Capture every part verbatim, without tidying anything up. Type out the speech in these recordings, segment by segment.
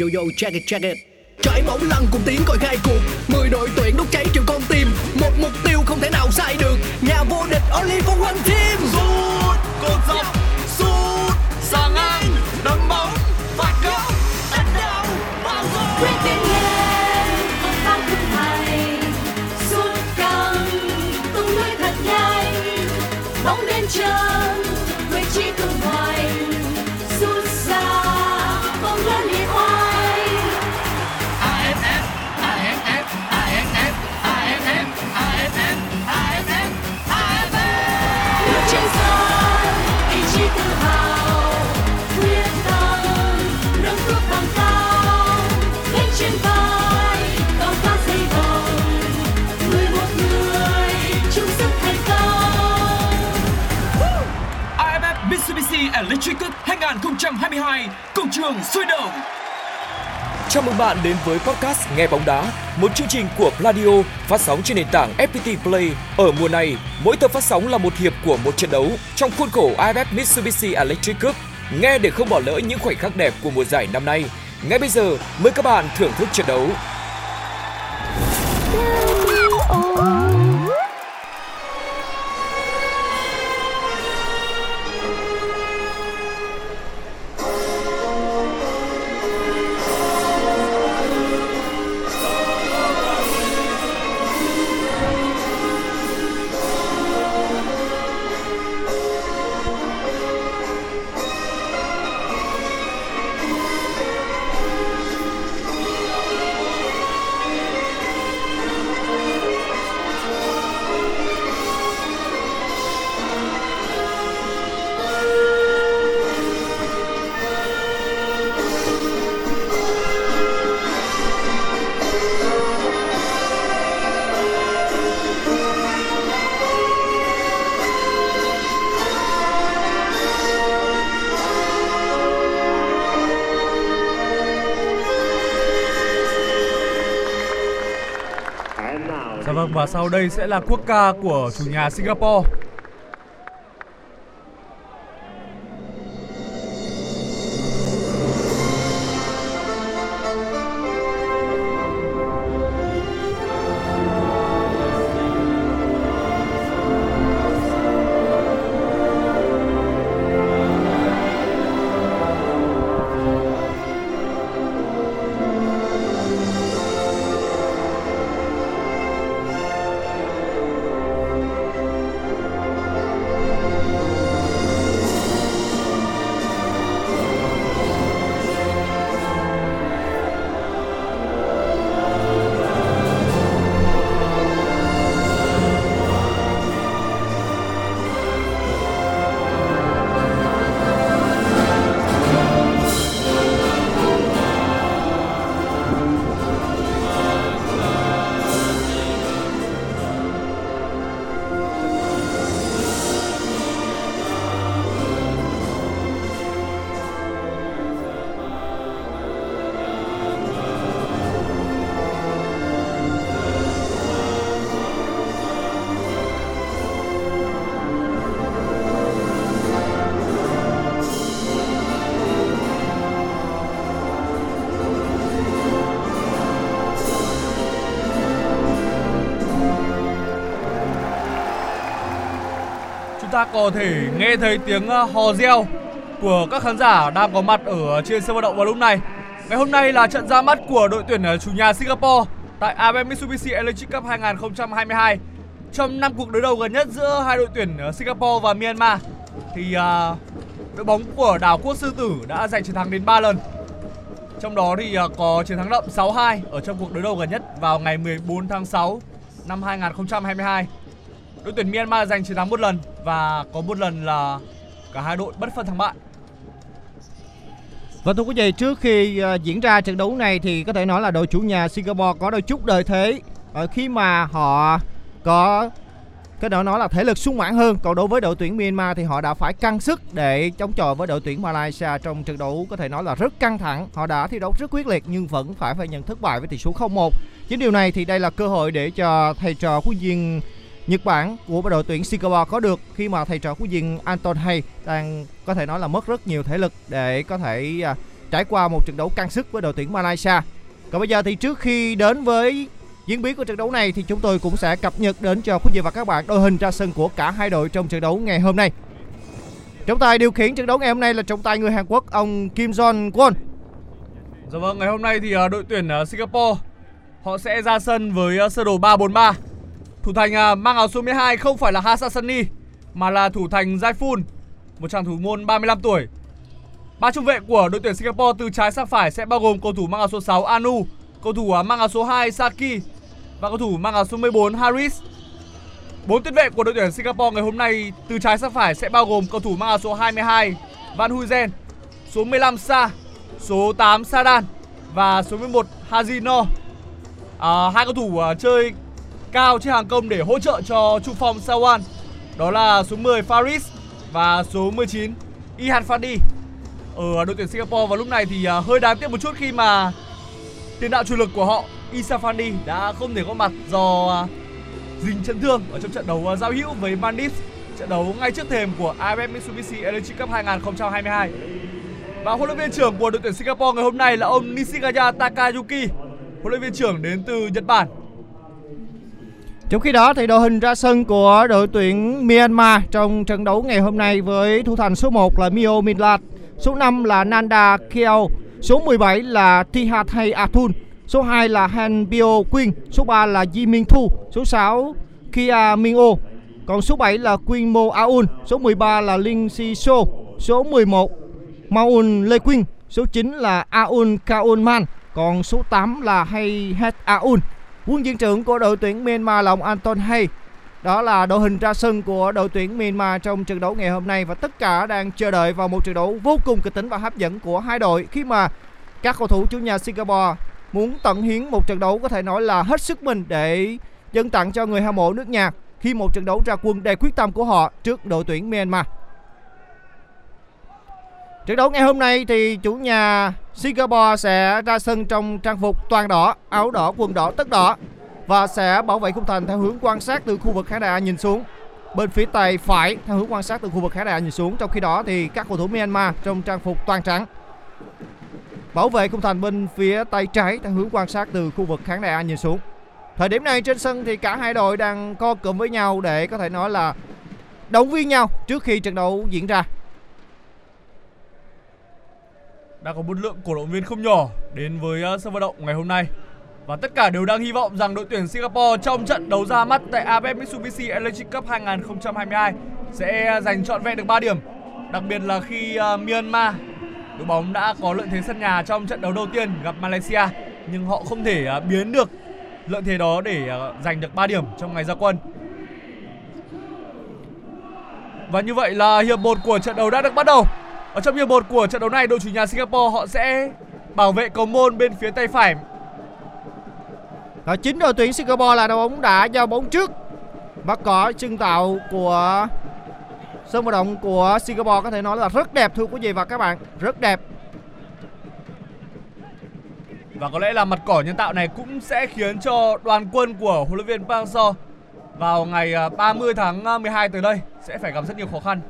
yo yo check it check it. Trải bóng lăng cùng tiếng còi khai cuộc, mười đội tuyển đốt cháy triệu con tim, một mục tiêu không thể nào sai được. Nhà vô địch only for one team. Sút cột dọc, sút xà ngang, đấm bóng, phạt góc, đánh đầu, vào góc. Quyết định lên, con bóng thức này, sút căng, tung lưới thật nhanh, bóng đến chân, vị trí cường hoành, sút xa, bóng lớn đi hoài. a ép ép, a ép ép, a ép ép, a ép ép, a ép ép, a ép ép, a ép ép. Bước trên sân, ý chí tự hào, quyết tâm, nâng bước bằng cao, gánh trên vai, cao cao dây vòng, người một người, chung sức thành công. Woo! a ép ép Mitsubishi Electric Cup hai không hai hai, công trường sôi động. Chào mừng bạn đến với podcast Nghe Bóng Đá, một chương trình của Pladio phát sóng trên nền tảng ép pê tê Play. Ở mùa này, mỗi tập phát sóng là một hiệp của một trận đấu trong khuôn khổ a ép ép Mitsubishi Electric Cup. Nghe để không bỏ lỡ những khoảnh khắc đẹp của mùa giải năm nay. Ngay bây giờ, mời các bạn thưởng thức trận đấu. Vâng, và sau đây sẽ là quốc ca của chủ nhà Singapore. Ta có thể nghe thấy tiếng hò reo của các khán giả đang có mặt ở trên sân vận động vào lúc này. Ngày hôm nay là trận ra mắt của đội tuyển chủ nhà Singapore tại a ép ép Mitsubishi Electric Cup hai không hai hai. Trong năm cuộc đối đầu gần nhất giữa hai đội tuyển Singapore và Myanmar thì uh, đội bóng của đảo quốc sư tử đã giành chiến thắng đến ba lần. Trong đó thì uh, có chiến thắng đậm sáu hai ở trong cuộc đối đầu gần nhất vào ngày mười bốn tháng sáu năm hai không hai hai. Đội tuyển Myanmar giành chiến thắng một lần và có một lần là cả hai đội bất phân thắng bại. Và thưa quý vị, trước khi diễn ra trận đấu này thì có thể nói là đội chủ nhà Singapore có đôi chút lợi thế khi mà họ có cái đó nói là thể lực sung mãn hơn. Còn đối với đội tuyển Myanmar thì họ đã phải căng sức để chống chọi với đội tuyển Malaysia trong trận đấu có thể nói là rất căng thẳng. Họ đã thi đấu rất quyết liệt nhưng vẫn phải phải nhận thất bại với tỷ số không một. Chính điều này thì đây là cơ hội để cho thầy trò huấn luyện Nhật Bản của đội tuyển Singapore có được khi mà thầy trò huấn luyện Antoine Hey đang có thể nói là mất rất nhiều thể lực để có thể trải qua một trận đấu căng sức với đội tuyển Malaysia. Còn bây giờ thì trước khi đến với diễn biến của trận đấu này thì chúng tôi cũng sẽ cập nhật đến cho quý vị và các bạn đội hình ra sân của cả hai đội trong trận đấu ngày hôm nay. Trọng tài điều khiển trận đấu ngày hôm nay là trọng tài người Hàn Quốc, ông Kim Jong-kwan. Dạ vâng, ngày hôm nay thì đội tuyển Singapore họ sẽ ra sân với sơ đồ ba bốn ba. Thủ thành mang áo số mười hai không phải là Hasani mà là thủ thành Jaifun, một chàng thủ môn ba mươi lăm tuổi. Ba trung vệ của đội tuyển Singapore từ trái sang phải sẽ bao gồm cầu thủ mang áo số sáu Anu, cầu thủ mang áo số hai Saki và cầu thủ mang áo số mười bốn Harris. Bốn tiền vệ của đội tuyển Singapore ngày hôm nay từ trái sang phải sẽ bao gồm cầu thủ mang áo số hai mươi hai Van Huizen, số mười lăm Sa, số tám Sadan và số mười một Hazino. À, hai cầu thủ chơi cao trên hàng công để hỗ trợ cho trung phong Sawan, đó là số mười Faris và số mười chín Ilhan Fandi. Ở đội tuyển Singapore vào lúc này thì hơi đáng tiếc một chút khi mà tiền đạo chủ lực của họ Ilhan Fandi đã không thể có mặt do dính chấn thương ở trong trận đấu giao hữu với Maldives, trận đấu ngay trước thềm của a ép ép Mitsubishi Electric Cup hai không hai hai. Và huấn luyện viên trưởng của đội tuyển Singapore ngày hôm nay là ông Nishigaya Takayuki, huấn luyện viên trưởng đến từ Nhật Bản. Trong khi đó thì đội hình ra sân của đội tuyển Myanmar trong trận đấu ngày hôm nay với thủ thành số một là Myo Min Latt, số năm là Nanda Kyaw, số mười bảy là Thihat Hay Athun, số hai là Hein Phyo Win, số ba là Jimmy Thu, số sáu Kyaw Min Oo, còn số bảy là Kyon Moe Aung, số mười ba là Lin Si So, số mười một Maun Ley Twin, số chín là Aung Kaung Mann, còn số tám là Hein Htet Aung. Huấn luyện trưởng của đội tuyển Myanmar là ông Antoine Hey. Đó là đội hình ra sân của đội tuyển Myanmar trong trận đấu ngày hôm nay và tất cả đang chờ đợi vào một trận đấu vô cùng kịch tính và hấp dẫn của hai đội khi mà các cầu thủ chủ nhà Singapore muốn tận hiến một trận đấu có thể nói là hết sức mình để dâng tặng cho người hâm mộ nước nhà khi một trận đấu ra quân đầy quyết tâm của họ trước đội tuyển Myanmar. Trận đấu ngày hôm nay thì chủ nhà Singapore sẽ ra sân trong trang phục toàn đỏ, áo đỏ, quần đỏ, tất đỏ và sẽ bảo vệ khung thành theo hướng quan sát từ khu vực khán đài nhìn xuống bên phía tay phải, theo hướng quan sát từ khu vực khán đài nhìn xuống. Trong khi đó thì các cầu thủ Myanmar trong trang phục toàn trắng bảo vệ khung thành bên phía tay trái, theo hướng quan sát từ khu vực khán đài nhìn xuống. Thời điểm này trên sân thì cả hai đội đang co cụm với nhau để có thể nói là động viên nhau trước khi trận đấu diễn ra. Đã có một lượng cổ động viên không nhỏ đến với sân vận động ngày hôm nay và tất cả đều đang hy vọng rằng đội tuyển Singapore trong trận đấu ra mắt tại a ép ép Mitsubishi Electric Cup hai không hai hai sẽ giành trọn vẹn được ba điểm, đặc biệt là khi Myanmar, đội bóng đã có lợi thế sân nhà trong trận đấu đầu tiên gặp Malaysia nhưng họ không thể biến được lợi thế đó để giành được ba điểm trong ngày ra quân. Và như vậy là hiệp một của trận đấu đã được bắt đầu. Ở trong hiệp một của trận đấu này, đội chủ nhà Singapore họ sẽ bảo vệ cầu môn bên phía tay phải. Đó, chính đội tuyển Singapore là đội bóng đã giao bóng trước. Bác cỏ chân tạo của sân vận động của Singapore có thể nói là rất đẹp thưa quý vị và các bạn, rất đẹp. Và có lẽ là mặt cỏ nhân tạo này cũng sẽ khiến cho đoàn quân của huấn luyện viên Park Hang-seo vào ngày ba mươi tháng mười hai tới đây sẽ phải gặp rất nhiều khó khăn.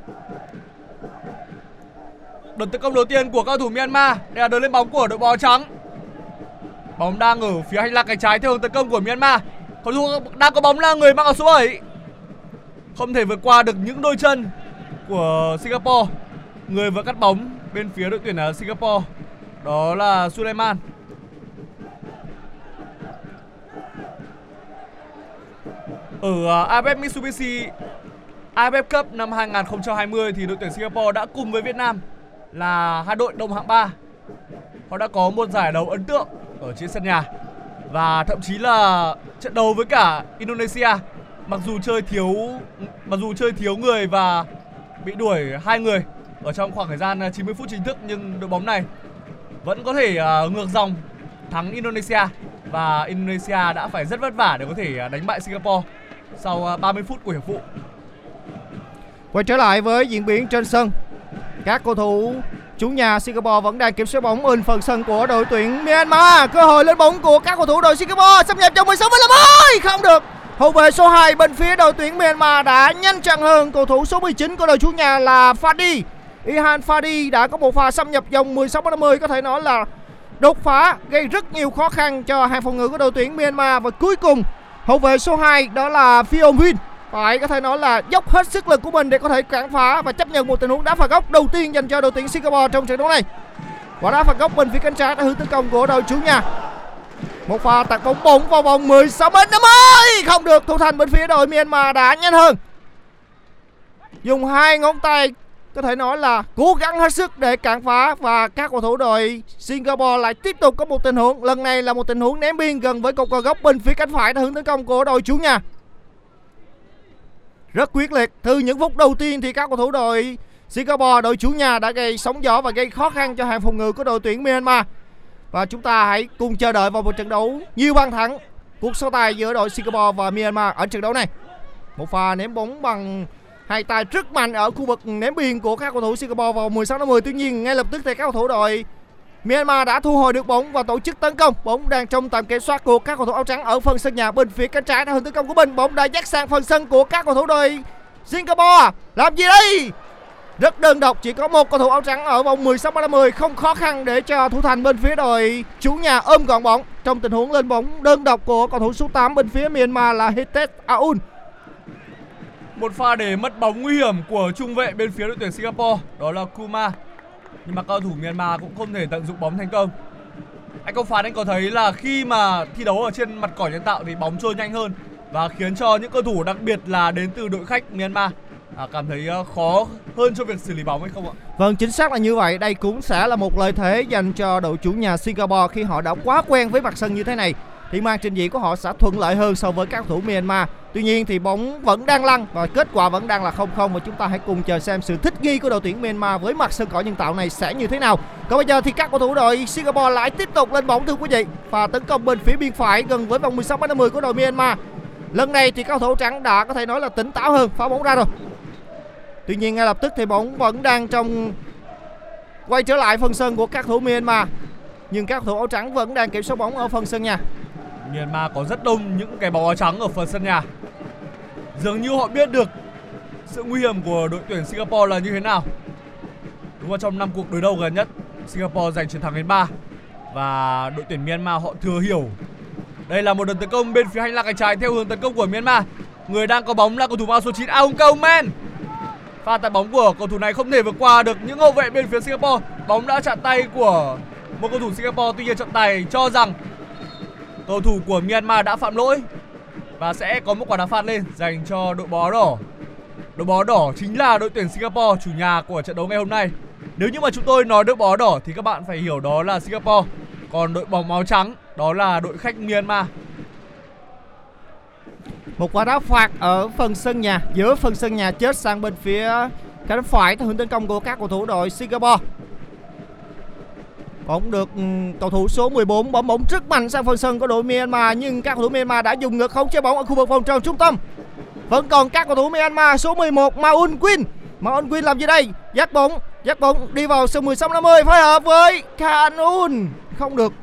Đợt tấn công đầu tiên của các cầu thủ Myanmar, đây là đợt lên bóng của đội bóng trắng. Bóng đang ở phía hành lang cánh trái theo hướng tấn công của Myanmar. Cầu thủ đang có bóng là người mang áo số bảy, không thể vượt qua được những đôi chân của Singapore. Người vừa cắt bóng bên phía đội tuyển Singapore đó là Suleiman. Ở a ép ép Mitsubishi a ép ép Cup năm hai không hai không thì đội tuyển Singapore đã cùng với Việt Nam là hai đội đồng hạng ba. Họ đã có một giải đấu ấn tượng ở trên sân nhà và thậm chí là trận đấu với cả Indonesia, mặc dù chơi thiếu mặc dù chơi thiếu người và bị đuổi hai người ở trong khoảng thời gian chín mươi phút chính thức, nhưng đội bóng này vẫn có thể ngược dòng thắng Indonesia và Indonesia đã phải rất vất vả để có thể đánh bại Singapore sau ba mươi phút của hiệp phụ. Quay trở lại với diễn biến trên sân, các cầu thủ chủ nhà Singapore vẫn đang kiểm soát bóng bên phần sân của đội tuyển Myanmar. Cơ hội lên bóng của các cầu thủ đội Singapore xâm nhập trong mười sáu mét, không được. Hậu vệ số hai bên phía đội tuyển Myanmar đã nhanh chặn hơn cầu thủ số mười chín của đội chủ nhà là Fandi. Ilhan Fandi đã có một pha xâm nhập vòng mười sáu mét năm mươi, có thể nói là đột phá gây rất nhiều khó khăn cho hàng phòng ngự của đội tuyển Myanmar. Và cuối cùng hậu vệ số hai đó là Phyo Win phải có thể nói là dốc hết sức lực của mình để có thể cản phá và chấp nhận một tình huống đá phạt góc đầu tiên dành cho đội tuyển Singapore trong trận đấu này. Quả đá phạt góc bên phía cánh trái đã hướng tấn công của đội chủ nhà. Một pha tạt bóng bổng vào vòng mười sáu mét năm mươi, không được, thủ thành bên phía đội Myanmar đã nhanh hơn, dùng hai ngón tay có thể nói là cố gắng hết sức để cản phá. Và các cầu thủ đội Singapore lại tiếp tục có một tình huống, lần này là một tình huống ném biên gần với cột cờ góc bên phía cánh phải đã hướng tấn công của đội chủ nhà. Rất quyết liệt, từ những phút đầu tiên thì các cầu thủ đội Singapore, đội chủ nhà đã gây sóng gió và gây khó khăn cho hàng phòng ngự của đội tuyển Myanmar. Và chúng ta hãy cùng chờ đợi vào một trận đấu nhiều bàn thắng, cuộc so tài giữa đội Singapore và Myanmar ở trận đấu này. Một pha ném bóng bằng hai tay rất mạnh ở khu vực ném biên của các cầu thủ Singapore vào mười sáu mét năm mươi. Tuy nhiên ngay lập tức thì các cầu thủ đội Myanmar đã thu hồi được bóng và tổ chức tấn công. Bóng đang trong tầm kiểm soát của các cầu thủ áo trắng ở phần sân nhà bên phía cánh trái đã hướng tấn công của mình. Bóng đã dắt sang phần sân của các cầu thủ đội Singapore. Làm gì đây? Rất đơn độc, chỉ có một cầu thủ áo trắng ở vòng mười sáu mét năm mươi, không khó khăn để cho thủ thành bên phía đội chủ nhà ôm gọn bóng. Trong tình huống lên bóng đơn độc của cầu thủ số tám bên phía Myanmar là Htet Aung. Một pha để mất bóng nguy hiểm của trung vệ bên phía đội tuyển Singapore, đó là Kuma. Nhưng mà cầu thủ Myanmar cũng không thể tận dụng bóng thành công. Anh Công Phán, anh có thấy là khi mà thi đấu ở trên mặt cỏ nhân tạo thì bóng trôi nhanh hơn và khiến cho những cầu thủ, đặc biệt là đến từ đội khách Myanmar, À, cảm thấy khó hơn cho việc xử lý bóng hay không ạ? Vâng, chính xác là như vậy. Đây cũng sẽ là một lợi thế dành cho đội chủ nhà Singapore. Khi họ đã quá quen với mặt sân như thế này thì màn trình diễn của họ sẽ thuận lợi hơn so với các cầu thủ Myanmar. Tuy nhiên thì bóng vẫn đang lăn và kết quả vẫn đang là không không. Và chúng ta hãy cùng chờ xem sự thích nghi của đội tuyển Myanmar với mặt sân cỏ nhân tạo này sẽ như thế nào. Còn bây giờ thì các cầu thủ đội Singapore lại tiếp tục lên bóng, thưa quý vị. Và tấn công bên phía biên phải gần với vòng mười sáu mét năm mươi của đội Myanmar. Lần này thì các cầu thủ trắng đã có thể nói là tỉnh táo hơn, phá bóng ra rồi. Tuy nhiên ngay lập tức thì bóng vẫn đang trong quay trở lại phần sân của các thủ Myanmar. Nhưng các thủ áo trắng vẫn đang kiểm soát bóng ở phần sân nhà. Myanmar có rất đông những cái bóng áo trắng ở phần sân nhà. Dường như họ biết được sự nguy hiểm của đội tuyển Singapore là như thế nào. Đúng là trong năm cuộc đối đầu gần nhất, Singapore giành chiến thắng đến ba. Và đội tuyển Myanmar họ thừa hiểu. Đây là một đợt tấn công bên phía hành lang cánh trái theo hướng tấn công của Myanmar. Người đang có bóng là cầu thủ áo số chín Aung Kaung Mann. Pha tạt bóng của cầu thủ này không thể vượt qua được những hậu vệ bên phía Singapore. Bóng đã chạm tay của một cầu thủ Singapore. Tuy nhiên trọng tài cho rằng cầu thủ của Myanmar đã phạm lỗi và sẽ có một quả đá phạt lên dành cho đội bóng đỏ. Đội bóng đỏ chính là đội tuyển Singapore, chủ nhà của trận đấu ngày hôm nay. Nếu như mà chúng tôi nói đội bóng đỏ thì các bạn phải hiểu đó là Singapore, còn đội bóng áo trắng đó là đội khách Myanmar. Một quả đá phạt ở phần sân nhà, giữa phần sân nhà chết sang bên phía cánh phải theo hướng tấn công của các cầu thủ đội Singapore. Bóng được cầu thủ số mười bốn, bóng bóng rất mạnh sang phần sân của đội Myanmar. Nhưng các cầu thủ Myanmar đã dùng ngược khống chế bóng ở khu vực vòng tròn trung tâm. Vẫn còn các cầu thủ Myanmar, số mười một Maun Ley Twin. Maun Ley Twin làm gì đây? Dắt bóng, dắt bóng đi vào sân mười sáu mét năm mươi, phối hợp với Kanun. Không được.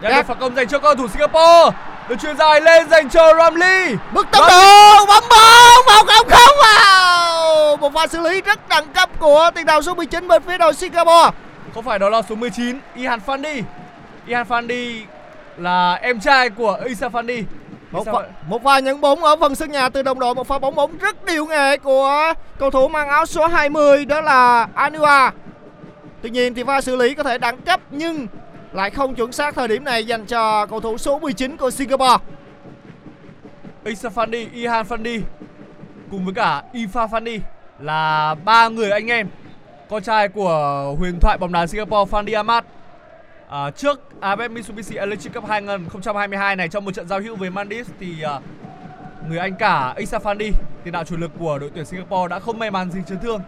Đã phạt công dành cho cầu thủ Singapore. Được chuyền dài lên dành cho Ramli. Bức tốc độ, bấm bóng, một không không vào. Một pha xử lý rất đẳng cấp của tiền đạo số mười chín bên phía đội Singapore. Không phải, đó là số mười chín Ilhan Fandi. Ilhan Fandi là em trai của Isa Fandi. Một, pha, một pha nhấn bóng ở phần sân nhà từ đồng đội, một pha bóng bóng rất điệu nghệ của cầu thủ mang áo số hai mươi đó là Anua. Tuy nhiên thì pha xử lý có thể đẳng cấp nhưng lại không chuẩn xác thời điểm này dành cho cầu thủ số mười chín của Singapore. Isa Fandi, Ilhan Fandi cùng với cả Ifa Fandi là ba người anh em, con trai của huyền thoại bóng đá Singapore Fandi Ahmad. À, trước a ép ép Mitsubishi Electric Cup hai nghìn không trăm hai mươi hai này, trong một trận giao hữu với Maldives thì uh, người anh cả Isa Fandi, tiền đạo chủ lực của đội tuyển Singapore đã không may mắn gì chấn thương.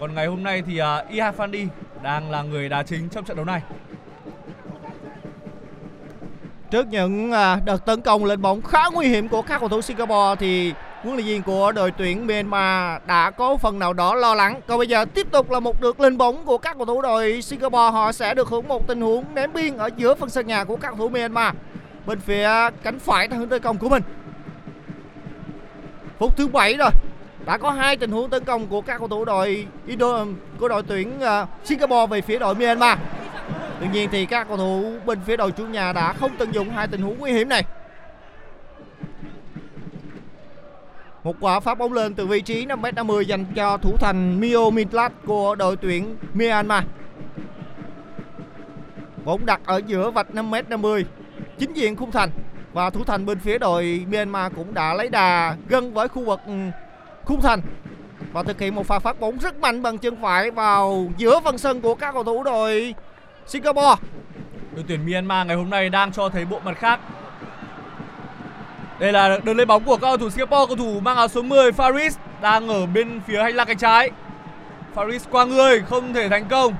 Còn ngày hôm nay thì uh, Ilhan Fandi đang là người đá chính trong trận đấu này. Trước những đợt tấn công lên bóng khá nguy hiểm của các cầu thủ Singapore thì huấn luyện viên của đội tuyển Myanmar đã có phần nào đó lo lắng. Còn bây giờ tiếp tục là một lượt lên bóng của các cầu thủ đội Singapore. Họ sẽ được hưởng một tình huống ném biên ở giữa phần sân nhà của các cầu thủ Myanmar. Bên phía cánh phải đang hướng tấn công của mình. Phút thứ bảy rồi. Đã có hai tình huống tấn công của các cầu thủ đội Indo của đội tuyển Singapore về phía đội Myanmar. Tuy nhiên thì các cầu thủ bên phía đội chủ nhà đã không tận dụng hai tình huống nguy hiểm này. Một quả phát bóng lên từ vị trí năm mét năm mươi dành cho thủ thành Myo Min Latt của đội tuyển Myanmar. Bóng đặt ở giữa vạch năm mét năm mươi chính diện khung thành, và thủ thành bên phía đội Myanmar cũng đã lấy đà gần với khu vực khung thành và thực hiện một pha phát bóng rất mạnh bằng chân phải vào giữa phần sân của các cầu thủ đội Singapore. Đội tuyển Myanmar ngày hôm nay đang cho thấy bộ mặt khác. Đây là đường lên bóng của các cầu thủ Singapore, cầu thủ mang áo số mười Faris đang ở bên phía hành lang cánh trái. Faris qua người không thể thành công.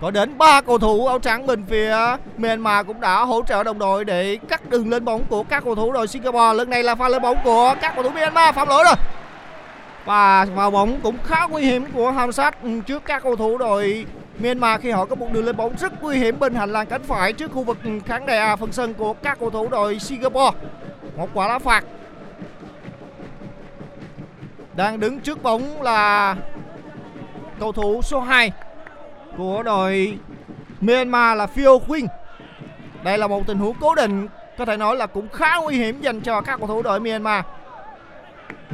Có đến ba cầu thủ áo trắng bên phía Myanmar cũng đã hỗ trợ đồng đội để cắt đường lên bóng của các cầu thủ đội Singapore. Lần này là pha lên bóng của các cầu thủ Myanmar, phạm lỗi rồi. Và vào bóng cũng khá nguy hiểm của Hamsat trước các cầu thủ đội Myanmar khi họ có một đường lên bóng rất nguy hiểm bên hành lang cánh phải trước khu vực khán đài à phần sân của các cầu thủ đội Singapore. Một quả đá phạt. Đang đứng trước bóng là cầu thủ số hai của đội Myanmar là Phyo Win. Đây là một tình huống cố định có thể nói là cũng khá nguy hiểm dành cho các cầu thủ đội Myanmar.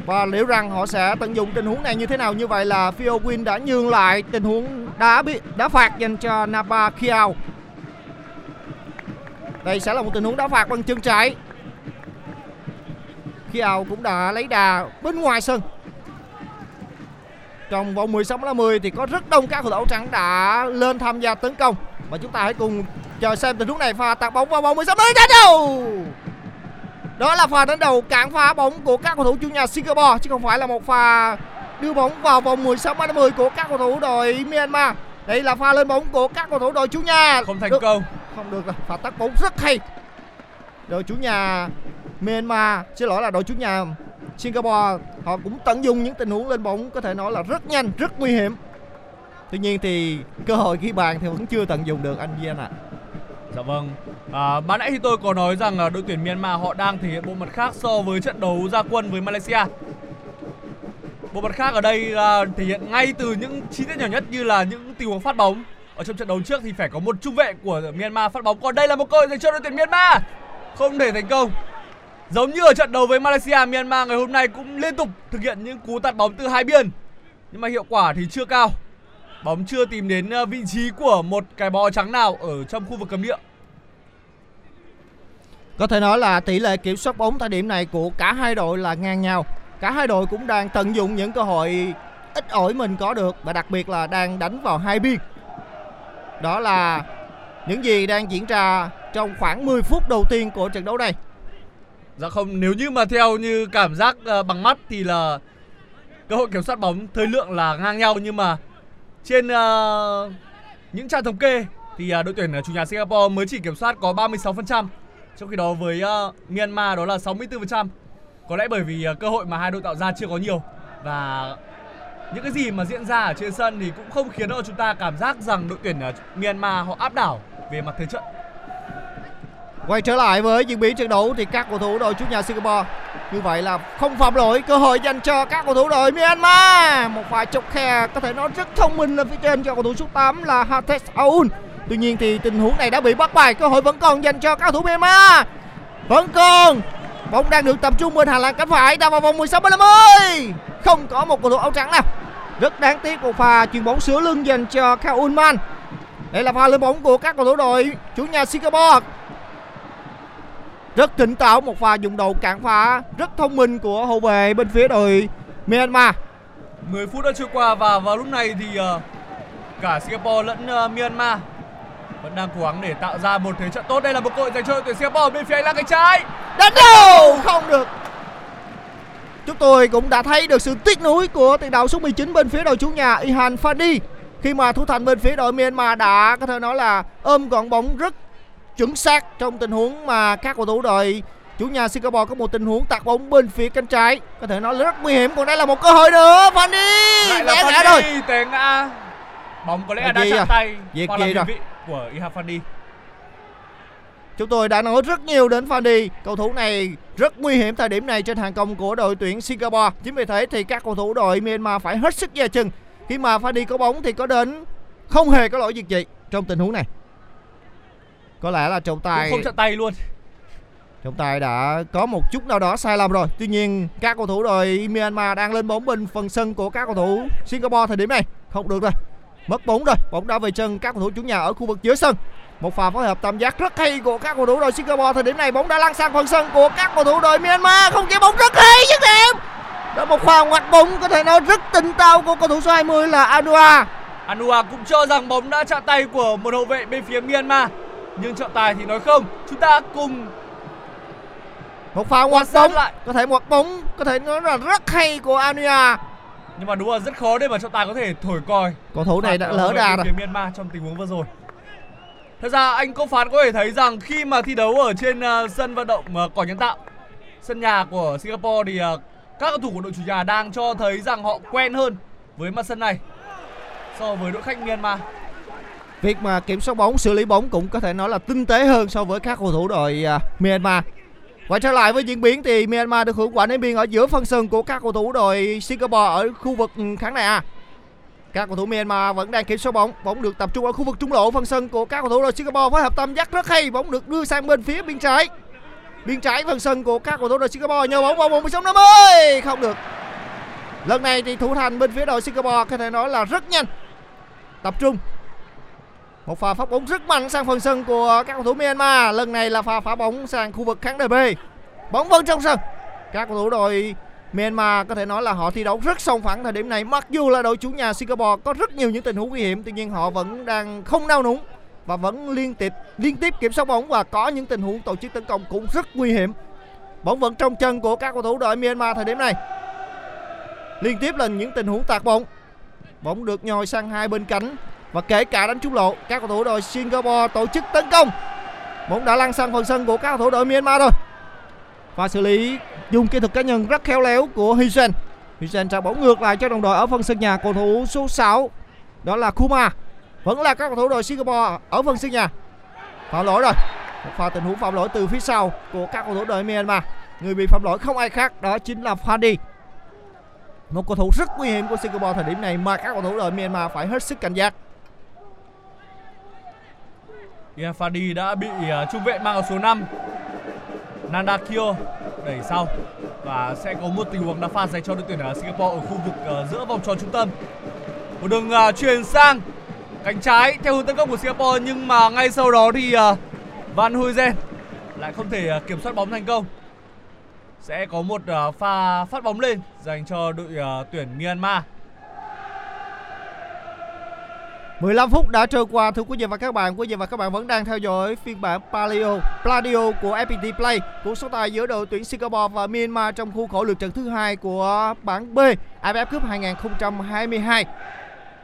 Và liệu rằng họ sẽ tận dụng tình huống này như thế nào? Như vậy là Phyo Win đã nhường lại tình huống đá bị đá phạt dành cho Nanda Kyaw. Đây sẽ là một tình huống đá phạt bằng chân trái. Kyaw cũng đã lấy đà bên ngoài sân. Trong vòng mười sáu mét năm mươi thì có rất đông các cầu thủ áo trắng đã lên tham gia tấn công. Và chúng ta hãy cùng chờ xem tình huống này. Pha tạt bóng vào vòng mười sáu mét đánh đầu. Đó là pha đánh đầu cản phá bóng của các cầu thủ chủ nhà Singapore, chứ không phải là một pha đưa bóng vào vòng mười sáu mét năm mươi của các cầu thủ đội Myanmar. Đây là pha lên bóng của các cầu thủ đội chủ nhà. Không thành công. Không được rồi, pha tạt bóng rất hay. Đội chủ nhà Myanmar, xin lỗi là đội chủ nhà Singapore, họ cũng tận dụng những tình huống lên bóng có thể nói là rất nhanh, rất nguy hiểm. Tuy nhiên thì cơ hội ghi bàn thì vẫn chưa tận dụng được anh Viên ạ. À. Dạ vâng, à, ban nãy thì tôi có nói rằng là đội tuyển Myanmar họ đang thể hiện bộ mặt khác so với trận đấu ra quân với Malaysia. Bộ mặt khác ở đây là thể hiện ngay từ những chi tiết nhỏ nhất như là những tình huống phát bóng. Ở trong trận đấu trước thì phải có một trung vệ của Myanmar phát bóng, còn đây là một cơ hội dành cho đội tuyển Myanmar, không thể thành công. Giống như ở trận đấu với Malaysia, Myanmar ngày hôm nay cũng liên tục thực hiện những cú tạt bóng từ hai biên, nhưng mà hiệu quả thì chưa cao. Bóng chưa tìm đến vị trí của một cái bó trắng nào ở trong khu vực cấm địa. Có thể nói là tỷ lệ kiểm soát bóng thời điểm này của cả hai đội là ngang nhau. Cả hai đội cũng đang tận dụng những cơ hội ít ỏi mình có được, và đặc biệt là đang đánh vào hai biên. Đó là những gì đang diễn ra trong khoảng mười phút đầu tiên của trận đấu này. Dạ không, nếu như mà theo như cảm giác bằng mắt thì là cơ hội kiểm soát bóng thời lượng là ngang nhau, nhưng mà trên uh, những trang thống kê thì uh, đội tuyển chủ nhà Singapore mới chỉ kiểm soát có ba mươi sáu phần trăm, trong khi đó với uh, Myanmar đó là sáu mươi tư phần trăm. Có lẽ bởi vì uh, cơ hội mà hai đội tạo ra chưa có nhiều, và những cái gì mà diễn ra ở trên sân thì cũng không khiến cho chúng ta cảm giác rằng đội tuyển uh, Myanmar họ áp đảo về mặt thế trận. Quay trở lại với diễn biến trận đấu thì các cầu thủ đội chủ nhà Singapore như vậy là không phạm lỗi, cơ hội dành cho các cầu thủ đội Myanmar. Một pha chọc khe có thể nói rất thông minh lên phía trên cho cầu thủ số tám là Hein Htet Aung. Tuy nhiên thì tình huống này đã bị bắt bài, cơ hội vẫn còn dành cho các cầu thủ Myanmar. Vẫn còn, bóng đang được tập trung bên hành lang cánh phải, đã vào vòng mười sáu mét năm mươi. Không có một cầu thủ áo trắng nào. Rất đáng tiếc một pha chuyền bóng sửa lưng dành cho Kyaw Min Oo. Đây là pha lên bóng của các cầu thủ đội chủ nhà Singapore. Rất tỉnh táo, một pha dùng đầu cản phá rất thông minh của hậu vệ bên phía đội Myanmar. mười phút đã trôi qua và vào lúc này thì cả Singapore lẫn Myanmar vẫn đang cố gắng để tạo ra một thế trận tốt. Đây là một cơ hội dành cho đội tuyển Singapore bên phía là cánh trái. Đánh đầu không được. Chúng tôi cũng đã thấy được sự tiếc nuối của tiền đạo số mười chín bên phía đội chủ nhà Ilhan Fandi, khi mà thủ thành bên phía đội Myanmar đã có thể nói là ôm gọn bóng rất chuẩn xác trong tình huống mà các cầu thủ đội chủ nhà Singapore có một tình huống tạt bóng bên phía cánh trái có thể nói rất nguy hiểm. Còn đây là một cơ hội nữa, Fandi té ngã rồi, té ngã bóng có lẽ là đã chạm tay, việc gì rồi của Ilhan Fandi. Chúng tôi đã nói rất nhiều đến Fandi. Cầu thủ này rất nguy hiểm thời điểm này trên hàng công của đội tuyển Singapore. Chính vì thế thì các cầu thủ đội Myanmar phải hết sức dè chừng. Khi mà Fandi có bóng thì có đến không hề có lỗi việc gì trong tình huống này. Có lẽ là trọng tài không chạm tay luôn. Trọng tài đã có một chút nào đó sai lầm rồi. Tuy nhiên các cầu thủ đội Myanmar đang lên bóng bên phần sân của các cầu thủ Singapore thời điểm này. Không được rồi, mất bóng rồi. Bóng đã về chân các cầu thủ chủ nhà ở khu vực giữa sân. Một pha phối hợp tam giác rất hay của các cầu thủ đội Singapore thời điểm này. Bóng đã lăn sang phần sân của các cầu thủ đội Myanmar. Không chế bóng rất hay chứ em. Đó, một pha ngoặt bóng có thể nói rất tỉnh táo của cầu thủ số hai mươi là Anua. Anua cũng cho rằng bóng đã chạm tay của một hậu vệ bên phía Myanmar, nhưng trọng tài thì nói không. Chúng ta cùng một pha ngoặt bóng lại. Có thể ngoặt bóng có thể nói là rất hay của Anua, nhưng mà đúng là rất khó để mà trọng tài có thể thổi còi. Cầu thủ này đã lỡ đà rồi phía Myanmar trong tình huống vừa rồi. Thật ra anh Công Phán có thể thấy rằng khi mà thi đấu ở trên uh, sân vận động uh, cỏ nhân tạo, sân nhà của Singapore, thì uh, các cầu thủ của đội chủ nhà đang cho thấy rằng họ quen hơn với mặt sân này so với đội khách Myanmar. Việc mà kiểm soát bóng, xử lý bóng cũng có thể nói là tinh tế hơn so với các cầu thủ đội uh, Myanmar. Quay trở lại với diễn biến thì Myanmar được hưởng quả ném biên ở giữa phần sân của các cầu thủ đội Singapore ở khu vực khán đài A. Các cầu thủ Myanmar vẫn đang kiểm soát bóng. Bóng được tập trung ở khu vực trung lộ phần sân của các cầu thủ đội Singapore. Phối hợp tam giác rất hay. Bóng được đưa sang bên phía biên trái. Biên trái phần sân của các cầu thủ đội Singapore. Nhờ bóng vào vùng sân năm mươi. Không được. Lần này thì thủ thành bên phía đội Singapore có thể nói là rất nhanh, tập trung. Một pha phá bóng rất mạnh sang phần sân của các cầu thủ Myanmar. Lần này là pha phá bóng sang khu vực khán đài B. Bóng vẫn trong sân. Các cầu thủ đội Myanmar có thể nói là họ thi đấu rất sòng phẳng thời điểm này. Mặc dù là đội chủ nhà Singapore có rất nhiều những tình huống nguy hiểm, tuy nhiên họ vẫn đang không nao núng và vẫn liên tiếp liên tiếp kiểm soát bóng và có những tình huống tổ chức tấn công cũng rất nguy hiểm. Bóng vẫn trong chân của các cầu thủ đội Myanmar thời điểm này. Liên tiếp là những tình huống tạt bóng. Bóng được nhồi sang hai bên cánh và kể cả đánh trúng lộ. Các cầu thủ đội Singapore tổ chức tấn công. Bóng đã lăn sang phần sân của các cầu thủ đội Myanmar rồi. Và xử lý dùng kỹ thuật cá nhân rất khéo léo của Hisen. Hisen trả bóng ngược lại cho đồng đội ở phần sân nhà, cầu thủ số sáu đó là Kuma. Vẫn là các cầu thủ đội Singapore ở phần sân nhà. Phạm lỗi rồi. Một pha tình huống phạm lỗi từ phía sau của các cầu thủ đội Myanmar. Người bị phạm lỗi không ai khác đó chính là Fandi, một cầu thủ rất nguy hiểm của Singapore thời điểm này mà các cầu thủ đội Myanmar phải hết sức cảnh giác. Yeah, Fandi đã bị uh, trung vệ mang ở số năm Nanda Kyaw đẩy sau và sẽ có một tình huống đá phạt dành cho đội tuyển Singapore ở khu vực uh, giữa vòng tròn trung tâm. Một đường uh, chuyển sang cánh trái theo hướng tấn công của Singapore, nhưng mà ngay sau đó thì uh, Van Huygen lại không thể uh, kiểm soát bóng thành công. Sẽ có một uh, pha phát bóng lên dành cho đội uh, tuyển Myanmar. mười lăm phút đã trôi qua thưa quý vị và các bạn. Quý vị và các bạn vẫn đang theo dõi phiên bản Pladio, Pladio của ép pê tê Play, cuộc so tài giữa đội tuyển Singapore và Myanmar trong khuôn khổ lượt trận thứ hai của bảng B a ép ép Cup hai không hai hai.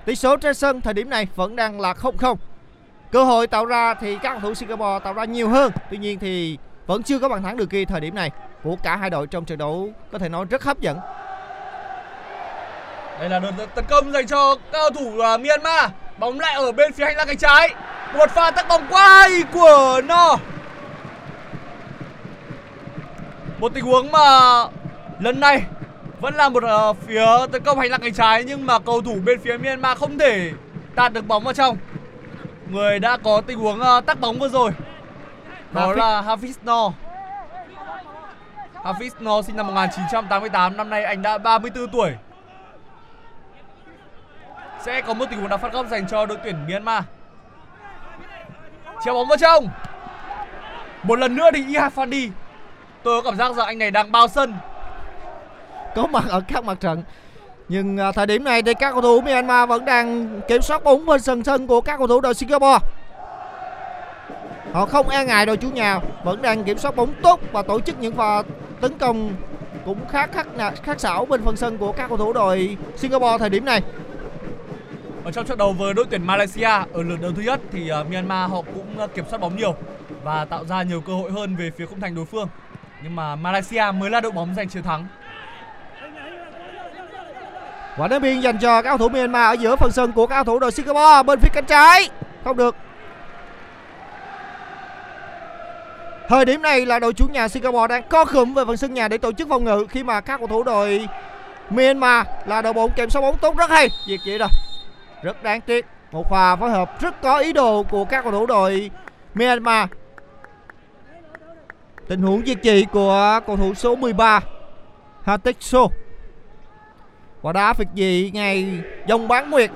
Tỷ số trên sân thời điểm này vẫn đang là không không. Cơ hội tạo ra thì các cầu thủ Singapore tạo ra nhiều hơn. Tuy nhiên thì vẫn chưa có bàn thắng được ghi thời điểm này của cả hai đội trong trận đấu có thể nói rất hấp dẫn. Đây là đợt tấn công dành cho các cầu thủ uh, Myanmar. Bóng lại ở bên phía hành lang cánh trái. Một pha tắc bóng quá hay của nó. Một tình huống mà lần này vẫn là một uh, phía tấn công hành lang cánh trái, nhưng mà cầu thủ bên phía Myanmar không thể tạt được bóng vào trong. Người đã có tình huống uh, tắc bóng vừa rồi đó Hafiz. Là Hafiz Noor. Hafiz Noor sinh năm một nghìn chín trăm tám mươi tám, năm nay anh đã ba mươi tư tuổi. Sẽ có một tình huống đá phạt góc dành cho đội tuyển Myanmar. Treo bóng vào trong. Một lần nữa thì Ilhan Fandi. Tôi có cảm giác rằng anh này đang bao sân, có mặt ở các mặt trận. Nhưng thời điểm này thì các cầu thủ Myanmar vẫn đang kiểm soát bóng bên sân sân của các cầu thủ đội Singapore. Họ không e ngại đội chủ nhà, vẫn đang kiểm soát bóng tốt và tổ chức những pha tấn công cũng khá khắc khắc xảo bên phần sân của các cầu thủ đội Singapore thời điểm này. Ở trong trận đấu với đội tuyển Malaysia ở lượt đấu thứ nhất thì uh, Myanmar họ cũng uh, kiểm soát bóng nhiều và tạo ra nhiều cơ hội hơn về phía khung thành đối phương. Nhưng mà Malaysia mới là đội bóng giành chiến thắng. Quả đá biên dành cho các cầu thủ Myanmar ở giữa phần sân của các cầu thủ đội Singapore bên phía cánh trái. Không được. Thời điểm này là đội chủ nhà Singapore đang co khủm về phần sân nhà để tổ chức phòng ngự, khi mà các cầu thủ đội Myanmar là đội bóng kiểm soát bóng tốt rất hay. Việc vậy rồi, rất đáng tiếc. Một pha phối hợp rất có ý đồ của các cầu thủ đội Myanmar. Tình huống diệt trị của cầu thủ số mười ba Hein Htet Aung và đá việc gì ngay dòng bán nguyệt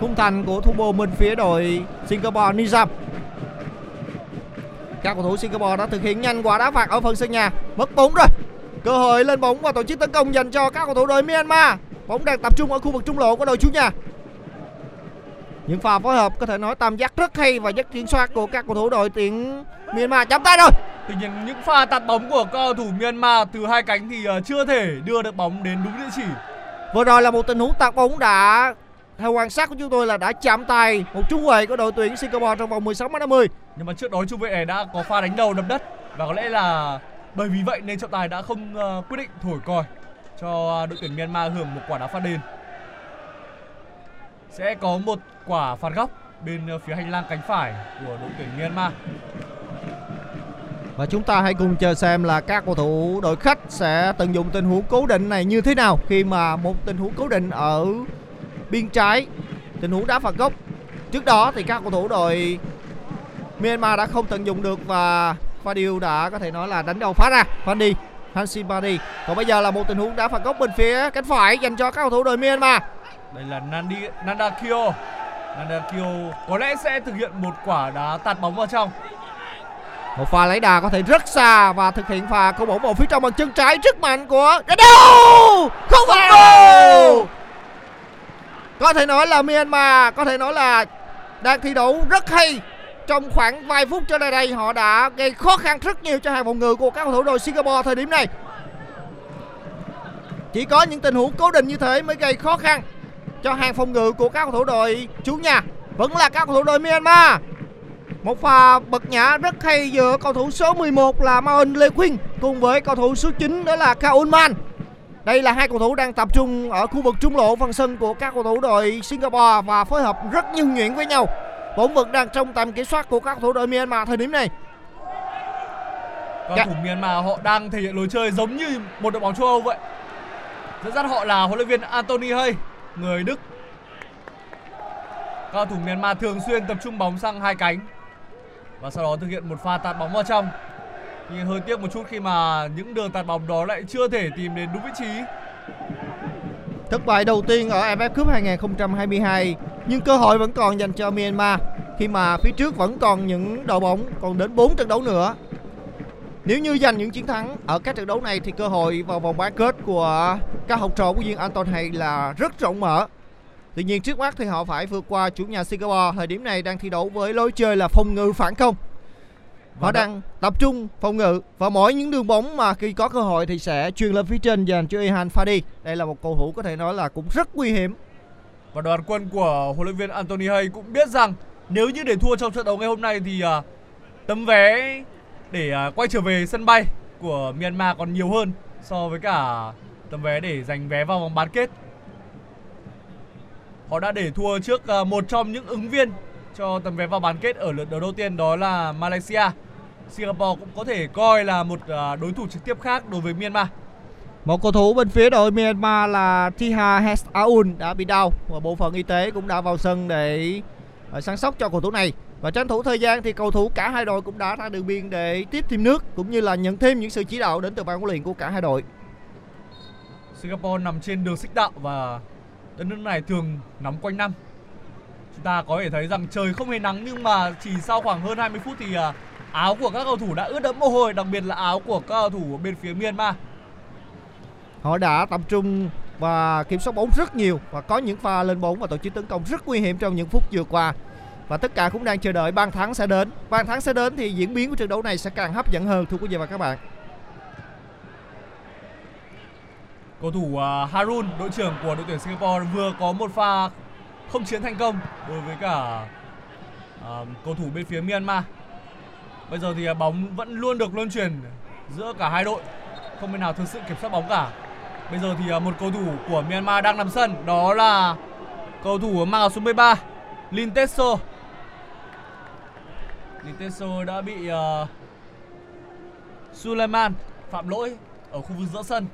khung thành của thủ môn bên phía đội Singapore Nizam. Các cầu thủ Singapore đã thực hiện nhanh quả đá phạt ở phần sân nhà. Mất bóng rồi, cơ hội lên bóng và tổ chức tấn công dành cho các cầu thủ đội Myanmar. Bóng đang tập trung ở khu vực trung lộ của đội chủ nhà. Những pha phối hợp có thể nói tam giác rất hay và rất kiểm soát của các cầu thủ đội tuyển Myanmar. Chạm tay rồi. Tuy nhiên những pha tạt bóng của cầu thủ Myanmar từ hai cánh thì chưa thể đưa được bóng đến đúng địa chỉ. Vừa rồi là một tình huống tạt bóng đã theo quan sát của chúng tôi là đã chạm tay một trung vệ của đội tuyển Singapore trong vòng mười sáu mét năm mươi. Nhưng mà trước đó trung vệ này đã có pha đánh đầu đập đất và có lẽ là bởi vì vậy nên trọng tài đã không quyết định thổi còi cho đội tuyển Myanmar hưởng một quả đá phạt đền. Sẽ có một quả phạt góc bên phía hành lang cánh phải của đội tuyển Myanmar. Và chúng ta hãy cùng chờ xem là các cầu thủ đội khách sẽ tận dụng tình huống cố định này như thế nào, khi mà một tình huống cố định ở biên trái, tình huống đá phạt góc. Trước đó thì các cầu thủ đội Myanmar đã không tận dụng được và Pladio đã có thể nói là đánh đầu phá ra Fandi, Hansi Fandi. Còn bây giờ là một tình huống đá phạt góc bên phía cánh phải dành cho các cầu thủ đội Myanmar. Đây là Nandi, Nanda Kyaw. Nanda Kyaw có lẽ sẽ thực hiện một quả đá tạt bóng vào trong. Một pha lấy đà có thể rất xa và thực hiện pha cầu bóng vào phía trong bằng chân trái rất mạnh của Đâu. Không vào đâu. Có thể nói là Myanmar có thể nói là đang thi đấu rất hay. Trong khoảng vài phút trở lại đây họ đã gây khó khăn rất nhiều cho hàng phòng ngự của các cầu thủ đội Singapore thời điểm này. Chỉ có những tình huống cố định như thế mới gây khó khăn cho hàng phòng ngự của các cầu thủ đội chủ nhà. Vẫn là các cầu thủ đội Myanmar. Một pha bật nhả rất hay giữa cầu thủ số mười một là Maun Ley Twin cùng với cầu thủ số chín đó là Kyaw Min Oo. Đây là hai cầu thủ đang tập trung ở khu vực trung lộ phần sân của các cầu thủ đội Singapore và phối hợp rất nhuần nhuyễn với nhau. Bóng vẫn đang trong tầm kiểm soát của các cầu thủ đội Myanmar thời điểm này. Cầu thủ Myanmar họ đang thể hiện lối chơi giống như một đội bóng châu Âu vậy. Dẫn dắt họ là huấn luyện viên Antoine Hey, người Đức. Cầu thủ Myanmar thường xuyên tập trung bóng sang hai cánh và sau đó thực hiện một pha tạt bóng vào trong. Nhưng hơi tiếc một chút khi mà những đường tạt bóng đó lại chưa thể tìm đến đúng vị trí. Thất bại đầu tiên ở a ép ép Cup hai không hai hai, nhưng cơ hội vẫn còn dành cho Myanmar, khi mà phía trước vẫn còn những đội bóng còn đến bốn trận đấu nữa. Nếu như giành những chiến thắng ở các trận đấu này thì cơ hội vào vòng bán kết của các học trò của viên Antoine Hey là rất rộng mở. Tuy nhiên trước mắt thì họ phải vượt qua chủ nhà Singapore thời điểm này đang thi đấu với lối chơi là phòng ngự phản công. Họ đang tập trung phòng ngự và mỗi những đường bóng mà khi có cơ hội thì sẽ truyền lên phía trên dành cho Ilhan Fandi. Đây là một cầu thủ có thể nói là cũng rất nguy hiểm. Và đoàn quân của huấn luyện viên Antoine Hey cũng biết rằng nếu như để thua trong trận đấu ngày hôm nay thì uh, tấm vé để uh, quay trở về sân bay của Myanmar còn nhiều hơn so với cả tấm vé để giành vé vào vòng bán kết. Họ đã để thua trước uh, một trong những ứng viên cho tấm vé vào bán kết ở lượt đấu đầu tiên, đó là Malaysia. Singapore cũng có thể coi là một đối thủ trực tiếp khác đối với Myanmar. Một cầu thủ bên phía đội Myanmar là Thihat Hay Athun đã bị đau và bộ phận y tế cũng đã vào sân để săn sóc cho cầu thủ này. Và tranh thủ thời gian thì cầu thủ cả hai đội cũng đã ra đường biên để tiếp thêm nước cũng như là nhận thêm những sự chỉ đạo đến từ ban huấn luyện của cả hai đội. Singapore nằm trên đường xích đạo và đất nước này thường nóng quanh năm. Chúng ta có thể thấy rằng trời không hề nắng nhưng mà chỉ sau khoảng hơn hai mươi phút thì áo của các cầu thủ đã ướt đẫm mồ hôi, đặc biệt là áo của các cầu thủ bên phía Myanmar. Họ đã tập trung và kiểm soát bóng rất nhiều và có những pha lên bóng và tổ chức tấn công rất nguy hiểm trong những phút vừa qua. Và tất cả cũng đang chờ đợi bàn thắng sẽ đến. Bàn thắng sẽ đến thì diễn biến của trận đấu này sẽ càng hấp dẫn hơn, thưa quý vị và các bạn. Cầu thủ Harun, đội trưởng của đội tuyển Singapore vừa có một pha không chiến thành công đối với cả uh, cầu thủ bên phía Myanmar. Bây giờ thì bóng vẫn luôn được luân chuyển giữa cả hai đội, không bên nào thực sự kiểm soát bóng cả. Bây giờ thì một cầu thủ của Myanmar đang nằm sân, đó là cầu thủ mang áo số mười ba Lin Si So. Lin Si So đã bị uh, Suleiman phạm lỗi ở khu vực giữa sân.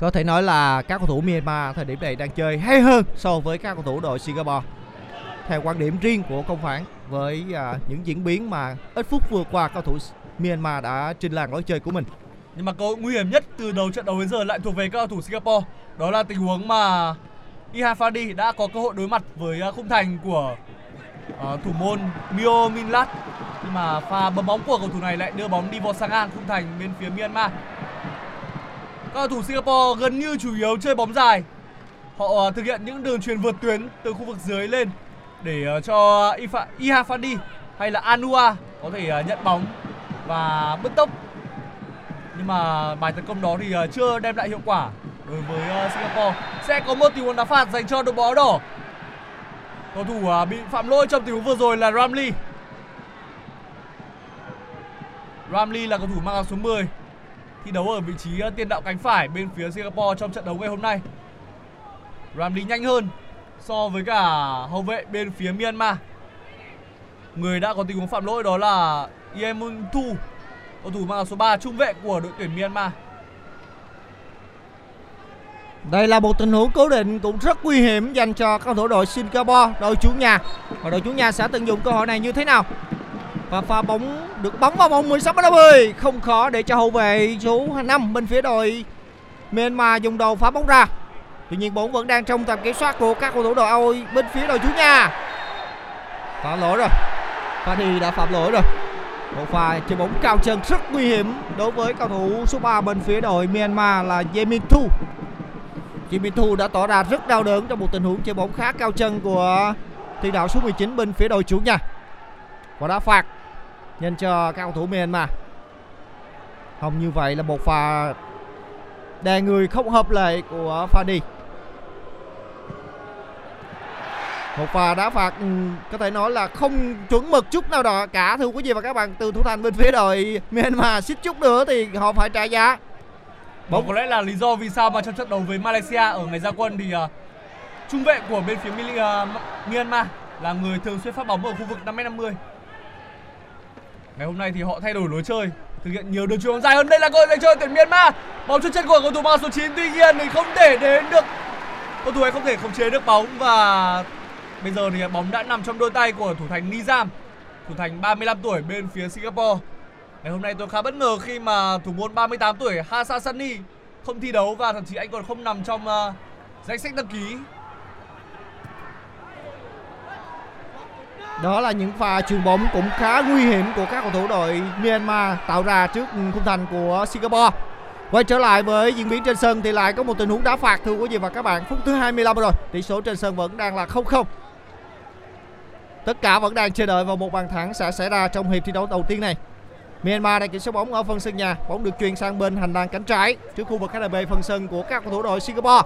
Có thể nói là các cầu thủ Myanmar thời điểm này đang chơi hay hơn so với các cầu thủ đội Singapore. Theo quan điểm riêng của công phán, với uh, những diễn biến mà ít phút vừa qua cầu thủ Myanmar đã trình làng lối chơi của mình. Nhưng mà cơ hội nguy hiểm nhất từ đầu trận đấu đến giờ lại thuộc về các cầu thủ Singapore. Đó là tình huống mà Ilhan Fandi đã có cơ hội đối mặt với khung thành của uh, thủ môn Myo Min Latt. Nhưng mà pha bấm bóng của cầu thủ này lại đưa bóng đi vào sang ngang khung thành bên phía Myanmar. Các cầu thủ Singapore gần như chủ yếu chơi bóng dài. Họ thực hiện những đường truyền vượt tuyến từ khu vực dưới lên để cho Ilhan Fandi hay là Anua có thể nhận bóng và bứt tốc. Nhưng mà bài tấn công đó thì chưa đem lại hiệu quả đối với Singapore. Sẽ có một tình huống đá phạt dành cho đội bóng áo đỏ. Cầu thủ bị phạm lỗi trong tình huống vừa rồi là Ramli. Ramli là cầu thủ mang áo số mười, thi đấu ở vị trí tiền đạo cánh phải bên phía Singapore trong trận đấu ngày hôm nay. Ramli nhanh hơn so với cả hậu vệ bên phía Myanmar. Người đã có tình huống phạm lỗi đó là Jimmy Thu, cầu thủ mang áo số ba, trung vệ của đội tuyển Myanmar. Đây là một tình huống cố định cũng rất nguy hiểm dành cho cầu thủ đội Singapore, đội chủ nhà. Và đội chủ nhà sẽ tận dụng cơ hội này như thế nào? Và pha bóng được bóng vào vòng mười sáu mét năm mươi, không khó để cho hậu vệ số năm bên phía đội Myanmar dùng đầu phá bóng ra. Tuy nhiên bóng vẫn đang trong tầm kiểm soát của các cầu thủ đội Âu bên phía đội chủ nhà. Phạm lỗi rồi, Fandi đã phạm lỗi rồi. Một pha chơi bóng cao chân rất nguy hiểm đối với cầu thủ số ba bên phía đội Myanmar là Jimmy Thu. Jimmy Thu đã tỏ ra rất đau đớn trong một tình huống chơi bóng khá cao chân của tiền đạo số mười chín bên phía đội chủ nhà. Và đá phạt dành cho các cầu thủ Myanmar. Không, như vậy là một pha đè người không hợp lệ của Fandi. Một pha đá phạt có thể nói là không chuẩn mực chút nào đó cả, thưa quý vị và các bạn. Từ thủ thành bên phía đội Myanmar xích chút nữa thì họ phải trả giá. Bóng có lẽ là lý do vì sao mà trong trận đấu với Malaysia ở ngày ra quân thì uh, trung vệ của bên phía uh, Myanmar là người thường xuyên phát bóng ở khu vực năm mét năm mươi. Ngày hôm nay thì họ thay đổi lối chơi, thực hiện nhiều đường chuyền bóng dài hơn. Đây là cơ hội dành cho tuyển Myanmar. Bóng trước chân của cầu thủ mang số chín, tuy nhiên thì không thể đến được, cầu thủ ấy không thể khống chế được bóng và bây giờ thì bóng đã nằm trong đôi tay của thủ thành Nizam, thủ thành ba mươi lăm tuổi bên phía Singapore. Ngày hôm nay tôi khá bất ngờ khi mà thủ môn ba mươi tám tuổi Hassan Sani không thi đấu và thậm chí anh còn không nằm trong uh, danh sách đăng ký. Đó là những pha chuyền bóng cũng khá nguy hiểm của các cầu thủ đội Myanmar tạo ra trước khung thành của Singapore. Quay trở lại với diễn biến trên sân thì lại có một tình huống đá phạt, thưa quý vị và các bạn. Phút thứ hai mươi lăm rồi, tỷ số trên sân vẫn đang là không không. Tất cả vẫn đang chờ đợi vào một bàn thắng sẽ xảy ra trong hiệp thi đấu đầu tiên này. Myanmar đang kiểm soát bóng ở phần sân nhà, bóng được chuyển sang bên hành lang cánh trái trước khu vực khán đài B phần sân của các cầu thủ đội Singapore.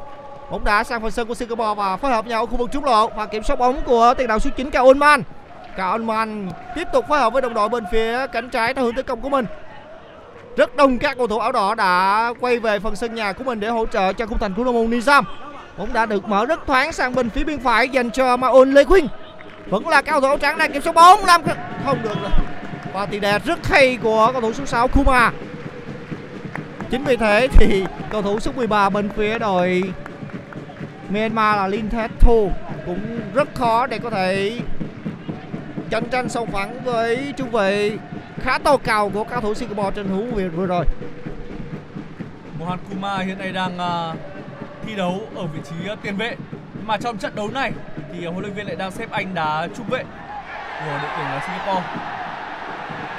Bóng đá sang phần sân của Singapore và phối hợp nhau ở khu vực trung lộ và kiểm soát bóng của tiền đạo số chín Kyaw Min Oo. Kyaw Min Oo tiếp tục phối hợp với đồng đội bên phía cánh trái theo hướng tấn công của mình. Rất đông các cầu thủ áo đỏ đã quay về phần sân nhà của mình để hỗ trợ cho khung thành của đội bóng Nizam. Bóng đã được mở rất thoáng sang bên phía bên phải dành cho Maun Ley Twin. Vẫn là các cầu thủ áo trắng đang kiểm soát bóng, làm không được rồi. Và tỉ đè rất hay của cầu thủ số sáu Kuma. Chính vì thế thì cầu thủ số mười ba bên phía đội Myanmar là Lin Si So cũng rất khó để có thể cạnh tranh sòng phẳng với trung vệ khá to cao của các cầu thủ Singapore trên hữu việt vừa rồi. Mohan Kuma hiện nay đang uh, thi đấu ở vị trí uh, tiền vệ. Nhưng mà trong trận đấu này thì uh, huấn luyện viên lại đang xếp anh đá trung vệ của đội tuyển Singapore.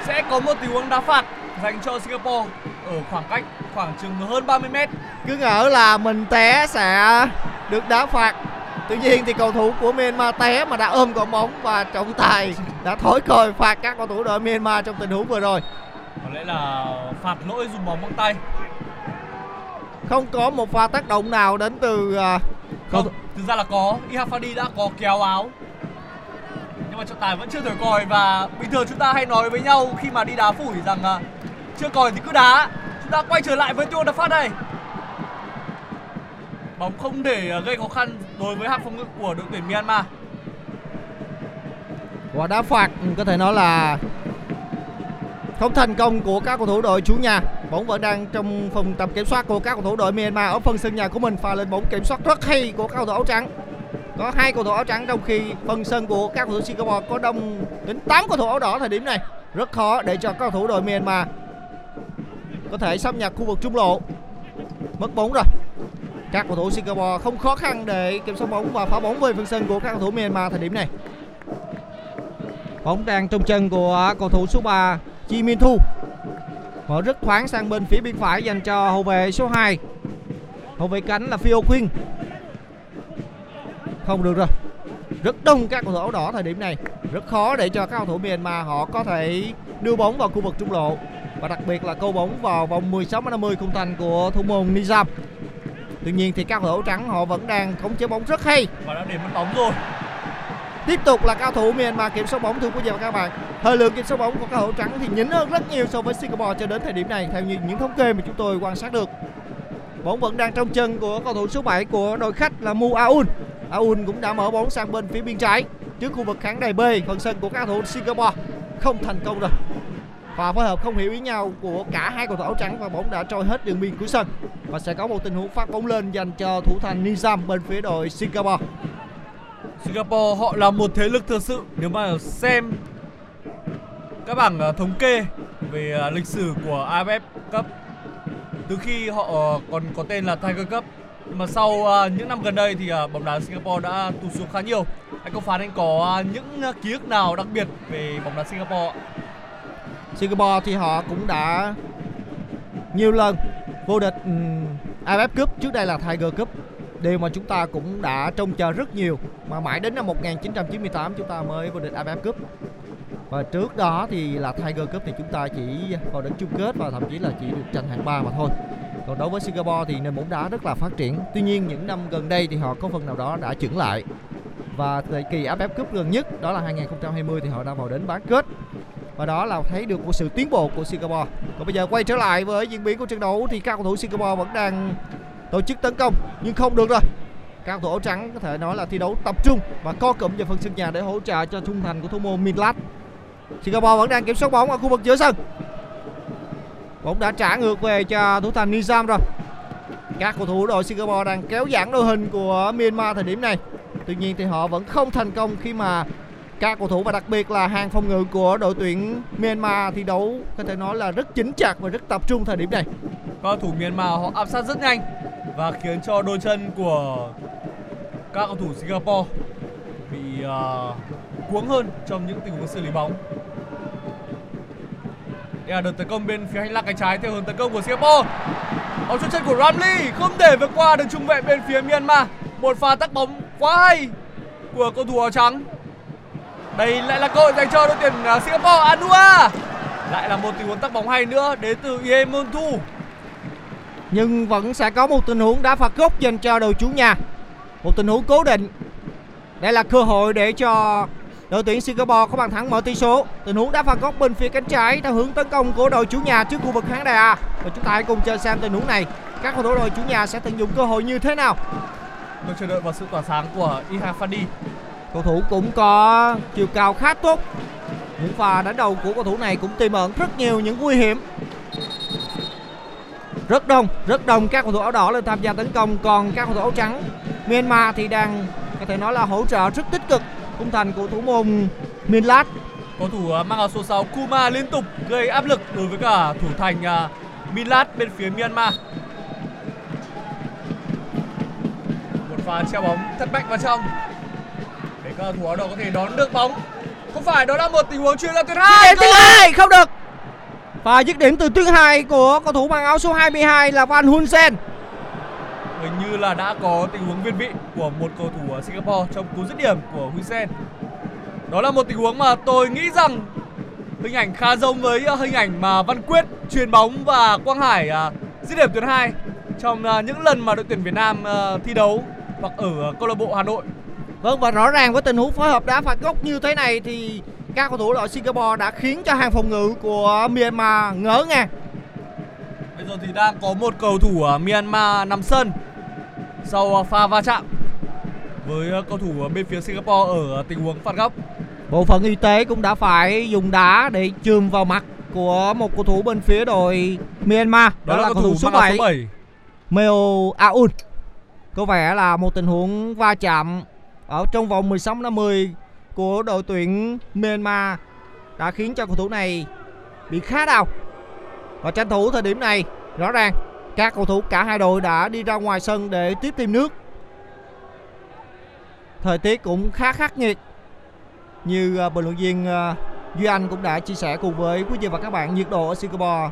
Sẽ có một tình huống đá phạt dành cho Singapore ở khoảng cách khoảng chừng hơn ba mươi mét. Cứ ngỡ là mình té sẽ được đá phạt, tuy nhiên thì cầu thủ của Myanmar té mà đã ôm cột bóng và trọng tài đã thổi còi phạt các cầu thủ đội Myanmar trong tình huống vừa rồi. Có lẽ là phạt lỗi dùng bóng bằng tay. Không có một pha tác động nào đến từ không, thực ra là có, Ilhan Fandi đã có kéo áo nhưng mà trọng tài vẫn chưa thổi còi. Và bình thường chúng ta hay nói với nhau khi mà đi đá phủi rằng uh, chưa còi thì cứ đá. Chúng ta quay trở lại với tiêu đá phát này. Bóng không để gây khó khăn đối với hàng phòng ngự của đội tuyển Myanmar. Quả đá phạt có thể nói là không thành công của các cầu thủ đội chủ nhà. Bóng vẫn đang trong phòng tầm kiểm soát của các cầu thủ đội Myanmar ở phần sân nhà của mình. Pha lên bóng kiểm soát rất hay của các cầu thủ áo trắng. Có hai cầu thủ áo trắng trong khi phần sân của các cầu thủ Singapore có đông đến tám cầu thủ áo đỏ thời điểm này. Rất khó để cho các cầu thủ đội Myanmar có thể xâm nhập khu vực trung lộ. Mất bóng rồi. Các cầu thủ Singapore không khó khăn để kiểm soát bóng và phá bóng về phần sân của các cầu thủ Myanmar thời điểm này. Bóng đang trong chân của cầu thủ số ba Jimmy Thu. Mở rất thoáng sang bên phía bên phải dành cho hậu vệ số hai. Hậu vệ cánh là Phyo Win. Không được rồi. Rất đông các cầu thủ áo đỏ thời điểm này. Rất khó để cho các cầu thủ Myanmar họ có thể đưa bóng vào khu vực trung lộ. Và đặc biệt là câu bóng vào vòng mười sáu mét năm mươi khung thành của thủ môn Nizam. Tuy nhiên thì các cầu thủ áo trắng họ vẫn đang khống chế bóng rất hay. Và đã điểm mất bóng rồi. Tiếp tục là cao thủ Myanmar kiểm soát bóng, thưa quý vị và các bạn. Thời lượng kiểm soát bóng của các cầu thủ áo trắng thì nhỉnh hơn rất nhiều so với Singapore cho đến thời điểm này theo như những thống kê mà chúng tôi quan sát được. Bóng vẫn đang trong chân của cầu thủ số bảy của đội khách là Mu Aung. Aung cũng đã mở bóng sang bên phía bên trái trước khu vực khán đài B phần sân của các cầu thủ Singapore. Không thành công rồi. Và phối hợp không hiểu ý nhau của cả hai cầu thủ áo trắng và bóng đã trôi hết đường biên của sân. Và sẽ có một tình huống phát bóng lên dành cho thủ thành Nizam bên phía đội Singapore. Singapore họ là một thế lực thực sự. Nếu mà xem các bảng thống kê về lịch sử của a ép ép Cup từ khi họ còn có tên là Tiger Cup, nhưng mà sau những năm gần đây thì bóng đá Singapore đã tụt xuống khá nhiều. Anh Công Phán, anh có những ký ức nào đặc biệt về bóng đá Singapore? Singapore thì họ cũng đã nhiều lần vô địch a ép ép Cup, trước đây là Tiger Cup. Điều mà chúng ta cũng đã trông chờ rất nhiều. Mà mãi đến năm một nghìn chín trăm chín mươi tám chúng ta mới vô địch a ép ép Cup. Và trước đó thì là Tiger Cup thì chúng ta chỉ vào đến chung kết và thậm chí là chỉ được tranh hạng ba mà thôi. Còn đối với Singapore thì nền bóng đá rất là phát triển. Tuy nhiên những năm gần đây thì họ có phần nào đó đã chững lại. Và thời kỳ a ép ép Cup gần nhất đó là hai nghìn không trăm hai mươi thì họ đã vào đến bán kết. Và đó là thấy được một sự tiến bộ của Singapore. Còn bây giờ quay trở lại với diễn biến của trận đấu thì các cầu thủ Singapore vẫn đang tổ chức tấn công nhưng không được rồi. Các cầu thủ áo trắng có thể nói là thi đấu tập trung và co cụm về phần sân nhà để hỗ trợ cho trung thành của thủ môn Min Latt. Singapore vẫn đang kiểm soát bóng ở khu vực giữa sân. Bóng đã trả ngược về cho thủ thành Nizam rồi. Các cầu thủ đội Singapore đang kéo giãn đội hình của Myanmar thời điểm này. Tuy nhiên thì họ vẫn không thành công khi mà các cầu thủ và đặc biệt là hàng phòng ngự của đội tuyển Myanmar thi đấu có thể nói là rất chính chặt và rất tập trung thời điểm này. Các cầu thủ Myanmar họ áp sát rất nhanh và khiến cho đôi chân của các cầu thủ Singapore bị uh, cuống hơn trong những tình huống xử lý bóng. Đây là đợt tấn công bên phía hành lang cánh trái theo hướng tấn công của Singapore. Bóng chân của Ramli không thể vượt qua được trung vệ bên phía Myanmar. Một pha tắc bóng quá hay của cầu thủ áo trắng. Đây lại là cơ hội dành cho đội tuyển Singapore. Anua lại là một tình huống tắc bóng hay nữa đến từ Yemun Thu. Nhưng vẫn sẽ có một tình huống đá phạt góc dành cho đội chủ nhà. Một tình huống cố định. Đây là cơ hội để cho đội tuyển Singapore có bàn thắng mở tỷ số. Tình huống đá phạt góc bên phía cánh trái theo hướng tấn công của đội chủ nhà trước khu vực khán đài A. Và chúng ta hãy cùng chờ xem tình huống này các cầu thủ đội chủ nhà sẽ tận dụng cơ hội như thế nào. Tôi chờ đợi vào sự tỏa sáng của Ilhan Fandi. Cầu thủ cũng có chiều cao khá tốt. Những pha đánh đầu của cầu thủ này cũng tiềm ẩn rất nhiều những nguy hiểm. Rất đông, rất đông các cầu thủ áo đỏ lên tham gia tấn công. Còn các cầu thủ áo trắng Myanmar thì đang có thể nói là hỗ trợ rất tích cực khung thành của thủ môn Min Latt. Cầu thủ mang áo số sáu Kuma liên tục gây áp lực đối với cả thủ thành Min Latt bên phía Myanmar. Một pha treo bóng thất bại vào trong để các cầu thủ áo đỏ có thể đón được bóng. Không phải, đó là một tình huống chuyền ra tuyệt hai. Tuyệt hai không được. Và dứt điểm từ tuyến hai của cầu thủ mang áo số hai mươi hai là Van Hunsen. Hình như là đã có tình huống viên vị của một cầu thủ ở Singapore trong cú dứt điểm của Hunsen. Đó là một tình huống mà tôi nghĩ rằng hình ảnh khá giống với hình ảnh mà Văn Quyết chuyền bóng và Quang Hải dứt điểm tuyến hai trong những lần mà đội tuyển Việt Nam thi đấu hoặc ở câu lạc bộ Hà Nội. Vâng, và rõ ràng với tình huống phối hợp đá phạt góc như thế này thì các cầu thủ đội Singapore đã khiến cho hàng phòng ngự của Myanmar ngỡ ngàng. Bây giờ thì đang có một cầu thủ ở Myanmar nằm sân sau pha va chạm với cầu thủ bên phía Singapore ở tình huống phạt góc. Bộ phận y tế cũng đã phải dùng đá để chườm vào mặt của một cầu thủ bên phía đội Myanmar. Đó, đó là, là cầu thủ số bảy, Myo Min Latt. Có vẻ là một tình huống va chạm ở trong vòng mười sáu năm mươi của đội tuyển Myanmar đã khiến cho cầu thủ này bị khá đau. Và tranh thủ thời điểm này, rõ ràng các cầu thủ cả hai đội đã đi ra ngoài sân để tiếp thêm nước. Thời tiết cũng khá khắc nghiệt, như bình luận viên Duy Anh cũng đã chia sẻ cùng với quý vị và các bạn. Nhiệt độ ở Singapore,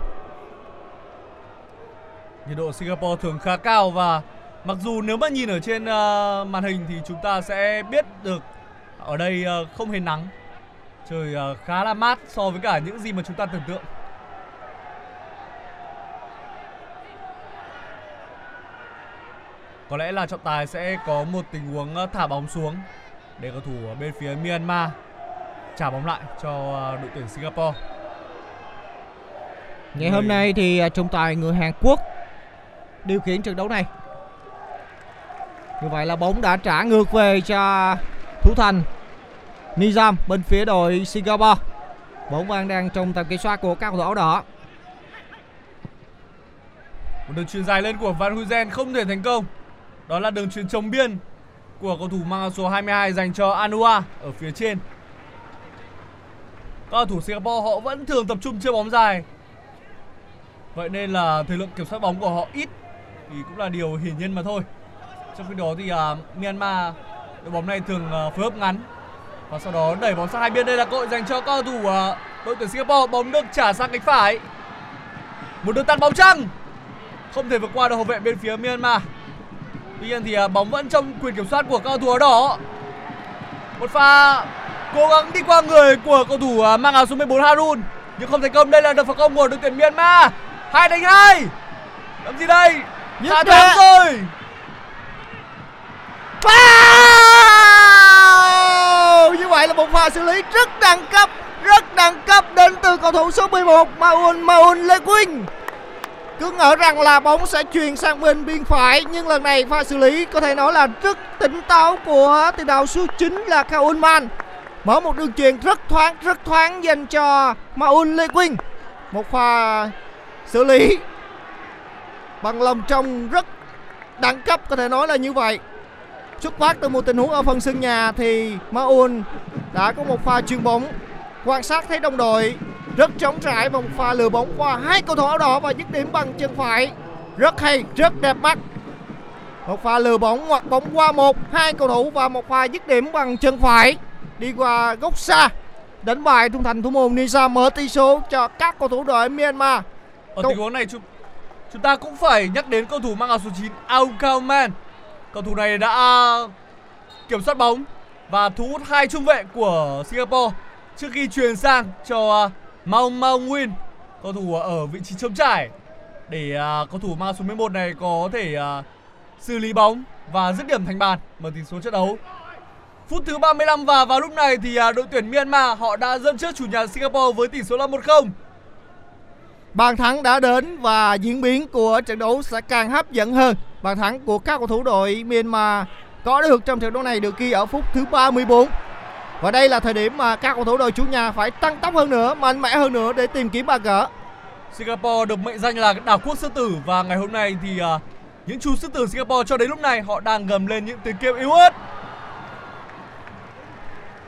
nhiệt độ Singapore thường khá cao, và mặc dù nếu mà nhìn ở trên màn hình thì chúng ta sẽ biết được ở đây không hề nắng, trời khá là mát so với cả những gì mà chúng ta tưởng tượng. Có lẽ là trọng tài sẽ có một tình huống thả bóng xuống để cầu thủ ở bên phía Myanmar trả bóng lại cho đội tuyển Singapore. Ngày hôm nay thì trọng tài người Hàn Quốc điều khiển trận đấu này. Như vậy là bóng đã trả ngược về cho thủ thành Nizam bên phía đội Singapore. Bóng vàng đang trong tầm kiểm soát của các cầu thủ áo đỏ. Một đường chuyền dài lên của Van Huizen không thể thành công. Đó là đường chuyền chống biên của cầu thủ mang áo số hai mươi hai dành cho Anua ở phía trên. Các cầu thủ Singapore họ vẫn thường tập trung chơi bóng dài, vậy nên là thời lượng kiểm soát bóng của họ ít thì cũng là điều hiển nhiên mà thôi. Trong khi đó thì uh, Myanmar đội bóng này thường uh, phối hợp ngắn và sau đó đẩy bóng sang hai biên. Đây là cơ hội dành cho các cầu thủ uh, đội tuyển Singapore. Bóng được trả sang cánh phải, một đường tạt bóng trăng không thể vượt qua được hậu vệ bên phía Myanmar. Tuy nhiên thì uh, bóng vẫn trong quyền kiểm soát của các cầu thủ áo đỏ. Một pha cố gắng đi qua người của cầu thủ uh, mang áo số mười bốn Harun nhưng không thành công. Đây là đợt phản công của đội tuyển Myanmar. Hai đánh hai, làm gì đây? Hạ thắng rồi. Wow! Như vậy là một pha xử lý rất đẳng cấp, rất đẳng cấp đến từ cầu thủ số mười một Maun Maun Ley Twin. Cứ ngỡ rằng là bóng sẽ chuyền sang bên biên phải, nhưng lần này pha xử lý có thể nói là rất tỉnh táo của tiền đạo số chín là Kaung Man. Mở một đường chuyền rất thoáng, rất thoáng dành cho Maun Ley Twin. Một pha xử lý bằng lòng trong rất đẳng cấp, có thể nói là như vậy. Xuất phát từ một tình huống ở phần sân nhà thì Maun đã có một pha chuyền bóng, quan sát thấy đồng đội rất trống trải và một pha lừa bóng qua hai cầu thủ áo đỏ và dứt điểm bằng chân phải rất hay, rất đẹp mắt. Một pha lừa bóng ngoặt bóng qua một hai cầu thủ và một pha dứt điểm bằng chân phải đi qua góc xa, đánh bại trung thành thủ môn Nisa, mở tỷ số cho các cầu thủ đội Myanmar. Ở tình huống này chúng, chúng ta cũng phải nhắc đến cầu thủ mang áo số chín Aung Kaung Mann. Cầu thủ này đã kiểm soát bóng và thu hút hai trung vệ của Singapore trước khi chuyền sang cho Maung Maung Win, cầu thủ ở vị trí trống trải, để cầu thủ mang số mười một này có thể xử lý bóng và dứt điểm thành bàn, mở tỷ số trận đấu. Phút thứ ba mươi lăm và vào lúc này thì đội tuyển Myanmar họ đã dẫn trước chủ nhà Singapore với tỷ số là một không. Bàn thắng đã đến và diễn biến của trận đấu sẽ càng hấp dẫn hơn. Bàn thắng của các cầu thủ đội Myanmar có được trong trận đấu này được ghi ở phút thứ ba mươi bốn. Và đây là thời điểm mà các cầu thủ đội chủ nhà phải tăng tốc hơn nữa, mạnh mẽ hơn nữa để tìm kiếm bàn gỡ. Singapore được mệnh danh là đảo quốc sư tử, và ngày hôm nay thì uh, những chú sư tử Singapore cho đến lúc này họ đang gầm lên những tiếng kêu yếu ớt.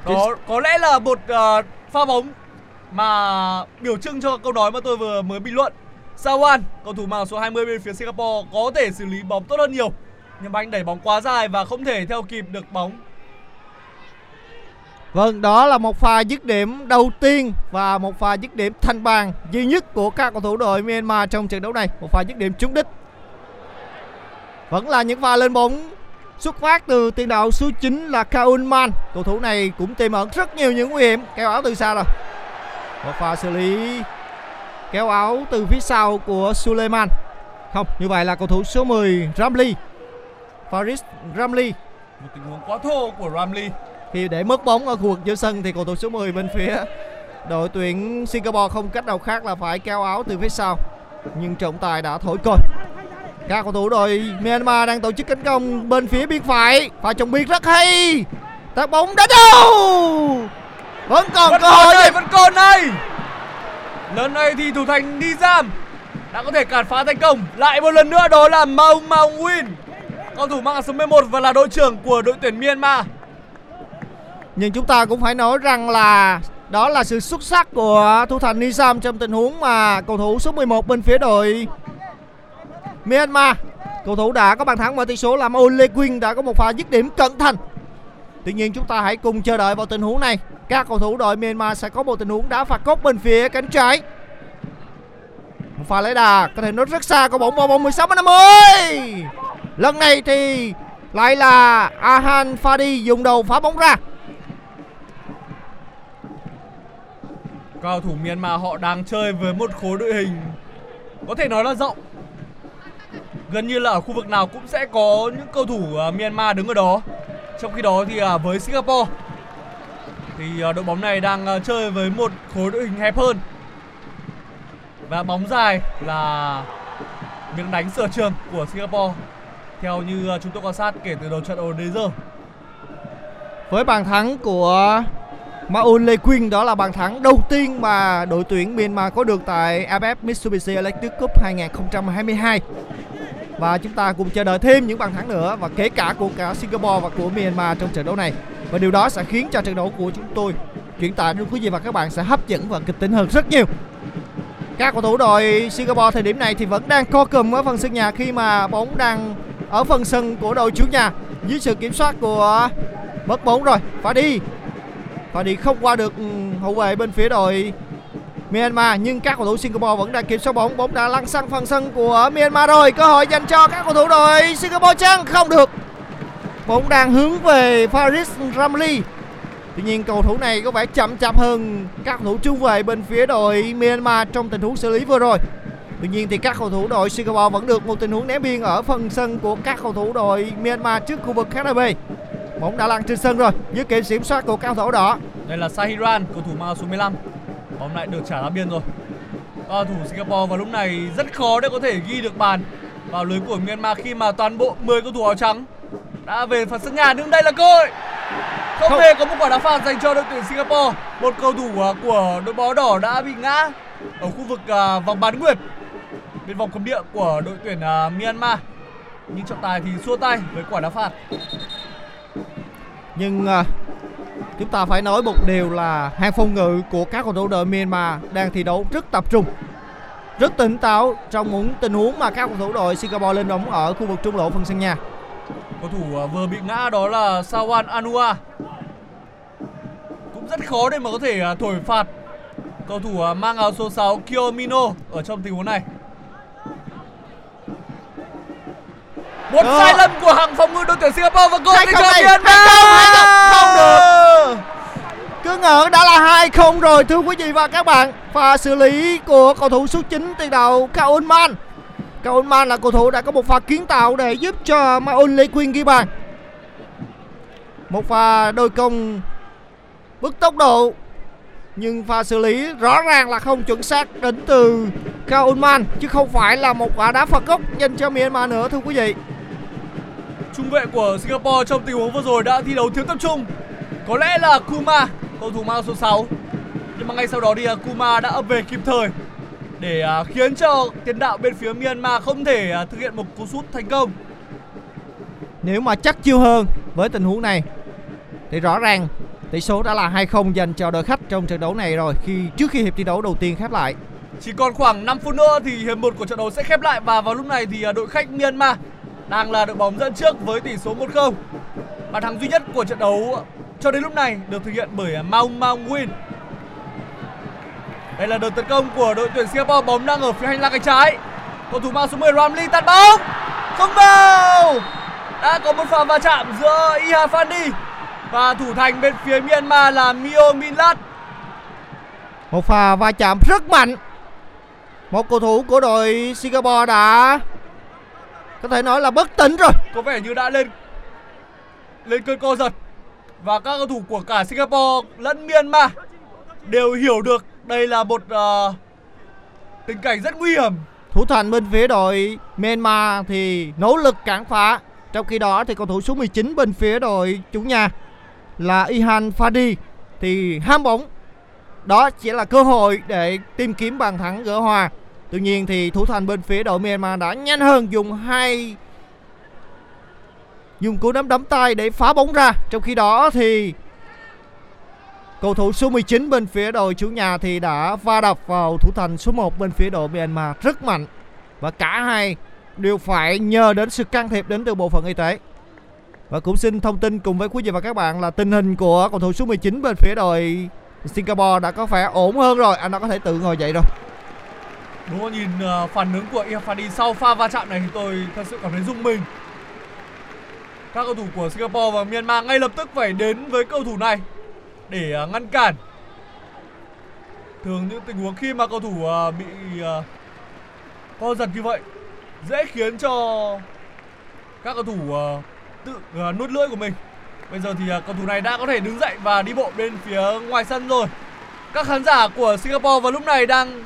Có, có lẽ là một uh, pha bóng mà biểu trưng cho câu nói mà tôi vừa mới bình luận. Sawan, cầu thủ mang số hai mươi bên phía Singapore có thể xử lý bóng tốt hơn nhiều, nhưng anh đẩy bóng quá dài và không thể theo kịp được bóng. Vâng, đó là một pha dứt điểm đầu tiên và một pha dứt điểm thành bàn duy nhất của các cầu thủ đội Myanmar trong trận đấu này. Một pha dứt điểm trúng đích. Vẫn là những pha lên bóng xuất phát từ tiền đạo số chín là Kaung Man. Cầu thủ này cũng tiềm ẩn rất nhiều những nguy hiểm. Kèo áo từ xa rồi. Một pha xử lý kéo áo từ phía sau của Suleiman. Không, như vậy là cầu thủ số mười Ramli, Faris Ramli. Một tình huống quá thô của Ramli khi để mất bóng ở khu vực giữa sân thì cầu thủ số mười bên phía đội tuyển Singapore không cách nào khác là phải kéo áo từ phía sau, nhưng trọng tài đã thổi còi. Các cầu thủ đội Myanmar đang tổ chức cánh công bên phía biên phải, và trọng biên rất hay. Tạt bóng đã đâu. Vẫn còn cơ hội này, vẫn còn đây. Lần này thì thủ thành Nizam đã có thể cản phá thành công. Lại một lần nữa đó là Mao Mao Win, cầu thủ mang số mười một và là đội trưởng của đội tuyển Myanmar. Nhưng chúng ta cũng phải nói rằng là đó là sự xuất sắc của thủ thành Nizam trong tình huống mà cầu thủ số mười một bên phía đội Myanmar, cầu thủ đã có bàn thắng mở tỷ số là Maun Ley Twin đã có một pha dứt điểm cận thành. Tuy nhiên chúng ta hãy cùng chờ đợi vào tình huống này. Các cầu thủ đội Myanmar sẽ có một tình huống đá phạt góc bên phía cánh trái. Một pha lấy đà có thể nốt rất xa, có bóng vào vòng mười sáu mét năm mươi. Lần này thì lại là Ilhan Fandi dùng đầu phá bóng ra. Cầu thủ Myanmar họ đang chơi với một khối đội hình có thể nói là rộng. Gần như là ở khu vực nào cũng sẽ có những cầu thủ Myanmar đứng ở đó. Trong khi đó thì với Singapore thì đội bóng này đang chơi với một khối đội hình hẹp hơn. Và bóng dài là miếng đánh sở trường của Singapore, theo như chúng tôi quan sát kể từ đầu trận đấu đến giờ. Với bàn thắng của Maun Ley Twin, đó là bàn thắng đầu tiên mà đội tuyển Myanmar có được tại a ép ép Mitsubishi Electric Cup hai nghìn không trăm hai mươi hai. Và chúng ta cùng chờ đợi thêm những bàn thắng nữa, và kể cả của cả Singapore và của Myanmar trong trận đấu này. Và điều đó sẽ khiến cho trận đấu của chúng tôi chuyển tải đến quý vị và các bạn sẽ hấp dẫn và kịch tính hơn rất nhiều. Các cầu thủ đội Singapore thời điểm này thì vẫn đang co cụm ở phần sân nhà, khi mà bóng đang ở phần sân của đội chủ nhà dưới sự kiểm soát của mất bóng rồi. Fadi Fadi không qua được hậu vệ bên phía đội Myanmar, nhưng các cầu thủ Singapore vẫn đang kiểm soát bóng. Bóng đã lăn sang phần sân của Myanmar rồi. Cơ hội dành cho các cầu thủ đội Singapore chăng? Không được. Bóng đang hướng về Faris Ramli. Tuy nhiên cầu thủ này có vẻ chậm chạp hơn các cầu thủ trung vệ bên phía đội Myanmar trong tình huống xử lý vừa rồi. Tuy nhiên thì các cầu thủ đội Singapore vẫn được một tình huống ném biên ở phần sân của các cầu thủ đội Myanmar trước khu vực khán đài B. Bóng đã lăn trên sân rồi dưới kiểm soát của cao thủ đỏ. Đây là Sahiran, cầu thủ mang số mười lăm. Bóng lại được trả ra biên rồi. Cầu thủ Singapore vào lúc này rất khó để có thể ghi được bàn vào lưới của Myanmar, khi mà toàn bộ mười cầu thủ áo trắng đã về phần sân nhà. Nhưng đây là cơ hội không, không hề có một quả đá phạt dành cho đội tuyển Singapore. Một cầu thủ của đội bóng đỏ đã bị ngã ở khu vực vòng bán nguyệt bên vòng cấm địa của đội tuyển Myanmar, nhưng trọng tài thì xua tay với quả đá phạt. Nhưng chúng ta phải nói một điều là hàng phòng ngự của các cầu thủ đội Myanmar đang thi đấu rất tập trung, rất tỉnh táo trong những tình huống mà các cầu thủ đội Singapore lên đóng ở khu vực trung lộ phần sân nhà. Cầu thủ vừa bị ngã đó là Sawan Anua. Cũng rất khó để mà có thể thổi phạt cầu thủ mang áo số sáu Kyaw Min Oo ở trong tình huống này. Một ờ. sai lầm của hàng phòng ngự đội tuyển Singapore và cơ hội cho Myanmar. Không được. Cứ ngỡ đã là hai không rồi thưa quý vị và các bạn. Pha xử lý của cầu thủ số chín tiền đạo Kaung Man. Kaung Man là cầu thủ đã có một pha kiến tạo để giúp cho Maun Ley Twin ghi bàn. Một pha đôi công bước tốc độ, nhưng pha xử lý rõ ràng là không chuẩn xác đến từ Kaung Man, chứ không phải là một quả đá phạt góc dành cho Myanmar nữa thưa quý vị. Trung vệ của Singapore trong tình huống vừa rồi đã thi đấu thiếu tập trung. Có lẽ là Kuma, cầu thủ mang số sáu. Nhưng mà ngay sau đó thì Kuma đã ập về kịp thời để khiến cho tiền đạo bên phía Myanmar không thể thực hiện một cú sút thành công. Nếu mà chắc chiêu hơn với tình huống này thì rõ ràng tỷ số đã là hai không dành cho đội khách trong trận đấu này rồi, khi trước khi hiệp thi đấu đầu tiên khép lại. Chỉ còn khoảng năm phút nữa thì hiệp một của trận đấu sẽ khép lại, và vào lúc này thì đội khách Myanmar đang là đội bóng dẫn trước với tỷ số một không. Bàn thắng duy nhất của trận đấu cho đến lúc này được thực hiện bởi Maung Maung Win. Đây là đợt tấn công của đội tuyển Singapore, bóng đang ở phía hành lang cánh trái. Cầu thủ mang số mười Ramli tạt bóng. Không vào. Đã có một pha va chạm giữa Ilhan Fandi và thủ thành bên phía Myanmar là Myo Min Latt. Một pha va chạm rất mạnh. Một cầu thủ của đội Singapore đã có thể nói là bất tỉnh rồi. Có vẻ như đã lên lên cơn co giật. Và các cầu thủ của cả Singapore lẫn Myanmar đều hiểu được đây là một uh, tình cảnh rất nguy hiểm. Thủ thành bên phía đội Myanmar thì nỗ lực cản phá. Trong khi đó thì cầu thủ số mười chín bên phía đội chủ nhà là Ilhan Fandi thì ham bóng, Đó chỉ là cơ hội để tìm kiếm bàn thắng gỡ hòa. Tuy nhiên thì thủ thành bên phía đội Myanmar đã nhanh hơn, dùng hai dùng cú nắm đấm tay để phá bóng ra. Trong khi đó thì cầu thủ số mười chín bên phía đội chủ nhà thì đã va đập vào thủ thành số một bên phía đội Myanmar rất mạnh, và cả hai đều phải nhờ đến sự can thiệp đến từ bộ phận y tế. Và cũng xin thông tin cùng với quý vị và các bạn là tình hình của cầu thủ số mười chín bên phía đội Singapore đã có vẻ ổn hơn rồi, anh đã có thể tự ngồi dậy rồi. Đúng rồi, nhìn phản ứng của Irfan Fandi sau pha va chạm này thì tôi thật sự cảm thấy rung mình. Các cầu thủ của Singapore và Myanmar ngay lập tức phải đến với cầu thủ này để ngăn cản. Thường những tình huống khi mà cầu thủ bị co giật như vậy dễ khiến cho các cầu thủ tự nuốt lưỡi của mình. Bây giờ thì cầu thủ này đã có thể đứng dậy và đi bộ bên phía ngoài sân rồi. Các khán giả của Singapore vào lúc này đang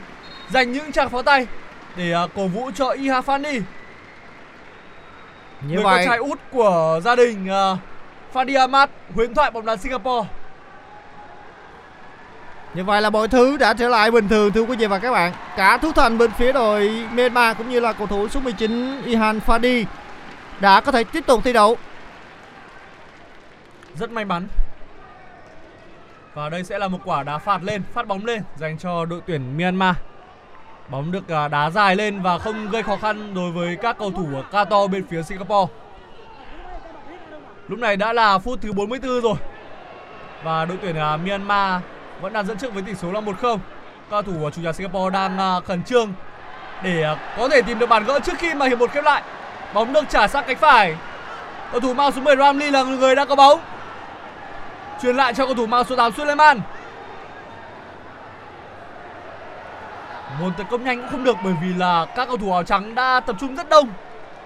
dành những tràng pháo tay để cổ vũ cho Ilhan Fandi, người con trai út của gia đình Fandi Ahmad, huyền thoại bóng đá Singapore. Như vậy là mọi thứ đã trở lại bình thường thưa quý vị và các bạn. Cả thủ thành bên phía đội Myanmar cũng như là cầu thủ số mười chín Ilhan Fandi đã có thể tiếp tục thi đấu. Rất may mắn. Và đây sẽ là một quả đá phạt lên, phát bóng lên dành cho đội tuyển Myanmar. Bóng được đá dài lên và không gây khó khăn đối với các cầu thủ Kato bên phía Singapore. Lúc này đã là phút thứ bốn mươi tư rồi. Và đội tuyển Myanmar vẫn đang dẫn trước với tỷ số là một không. Cầu thủ chủ nhà Singapore đang khẩn trương để có thể tìm được bàn gỡ trước khi mà hiệp một khép lại. Bóng được trả sang cánh phải. Cầu thủ mang số mười Ramli là người đã có bóng. Truyền lại cho cầu thủ mang số tám Suleiman. Một tấn công nhanh cũng không được bởi vì là các cầu thủ áo trắng đã tập trung rất đông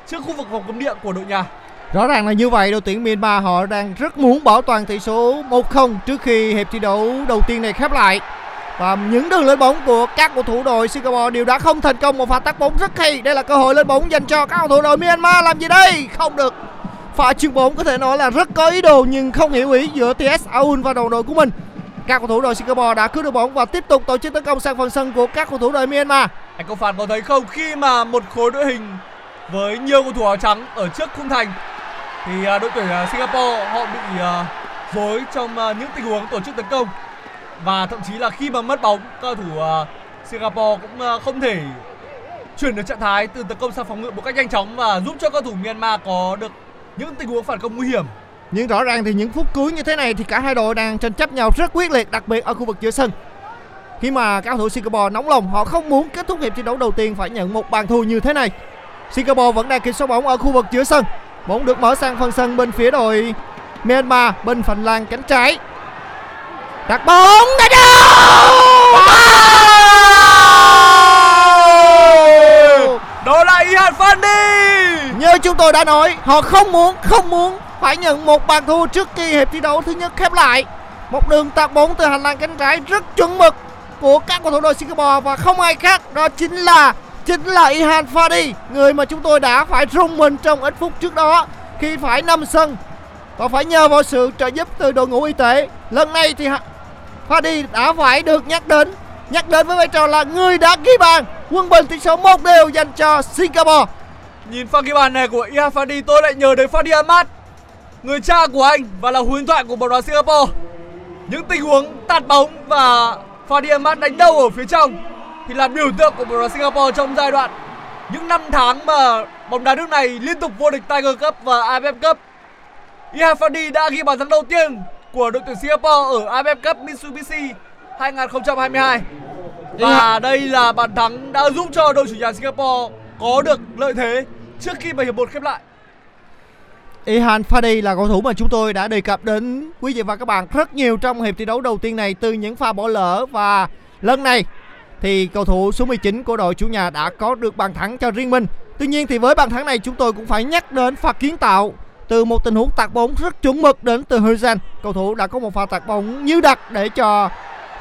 trước khu vực vòng cấm địa của đội nhà. Rõ ràng là như vậy, đội tuyển Myanmar họ đang rất muốn bảo toàn tỷ số một không trước khi hiệp thi đấu đầu tiên này khép lại. Và những đường lên bóng của các cầu thủ đội Singapore đều đã không thành công, một pha tắt bóng rất hay. Đây là cơ hội lên bóng dành cho các cầu thủ đội Myanmar, làm gì đây? Không được. Pha chuyền bóng có thể nói là rất có ý đồ nhưng không hiểu ý giữa tê ét Aung và đồng đội của mình. Các cầu thủ đội Singapore đã cướp được bóng và tiếp tục tổ chức tấn công sang phần sân của các cầu thủ đội Myanmar. Anh công phạt có thấy không, khi mà một khối đội hình với nhiều cầu thủ áo trắng ở trước khung thành thì đội tuyển Singapore họ bị rối trong những tình huống tổ chức tấn công, và thậm chí là khi mà mất bóng, các cầu thủ Singapore cũng không thể chuyển được trạng thái từ tấn công sang phòng ngự một cách nhanh chóng và giúp cho các cầu thủ Myanmar có được những tình huống phản công nguy hiểm. Nhưng rõ ràng thì những phút cuối như thế này thì cả hai đội đang tranh chấp nhau rất quyết liệt, đặc biệt ở khu vực giữa sân. Khi mà các cầu thủ Singapore nóng lòng, họ không muốn kết thúc hiệp thi đấu đầu tiên phải nhận một bàn thua như thế này. Singapore vẫn đang kiểm soát bóng ở khu vực giữa sân. Bóng được mở sang phần sân bên phía đội Myanmar bên phần lan cánh trái. Đặt bóng đã đâu. Đó là Ilhan Fandi. Như chúng tôi đã nói, họ không muốn không muốn phải nhận một bàn thua trước khi hiệp thi đấu thứ nhất khép lại. Một đường tạt bóng từ hành lang cánh trái rất chuẩn mực của các cầu thủ đội Singapore và không ai khác đó chính là chính là Ilhan Fandi, người mà chúng tôi đã phải rung mình trong ít phút trước đó khi phải nằm sân và phải nhờ vào sự trợ giúp từ đội ngũ y tế. Lần này thì Fandi đã phải được nhắc đến nhắc đến với vai trò là người đã ghi bàn quân bình tỷ số một đều dành cho Singapore. Nhìn pha ghi bàn này của Ilhan Fandi, tôi lại nhớ đến Fandi Ahmad, người cha của anh và là huyền thoại của bóng đá Singapore. Những tình huống tạt bóng và Fandi Ahmad đánh đầu ở phía trong thì là biểu tượng của bóng đá Singapore trong giai đoạn những năm tháng mà bóng đá nước này liên tục vô địch Tiger Cup và a ép ép Cup. Ilhan Fandi đã ghi bàn thắng đầu tiên của đội tuyển Singapore ở a ép ép Cup Mitsubishi hai không hai hai. Và đây là bàn thắng đã giúp cho đội chủ nhà Singapore có được lợi thế trước khi mà hiệp một khép lại. Ilhan Fandi là cầu thủ mà chúng tôi đã đề cập đến quý vị và các bạn rất nhiều trong hiệp thi đấu đầu tiên này từ những pha bỏ lỡ, và lần này thì cầu thủ số mười chín của đội chủ nhà đã có được bàn thắng cho riêng mình. Tuy nhiên thì với bàn thắng này chúng tôi cũng phải nhắc đến pha kiến tạo từ một tình huống tạt bóng rất chuẩn mực đến từ Huzan. Cầu thủ đã có một pha tạt bóng như đặt để cho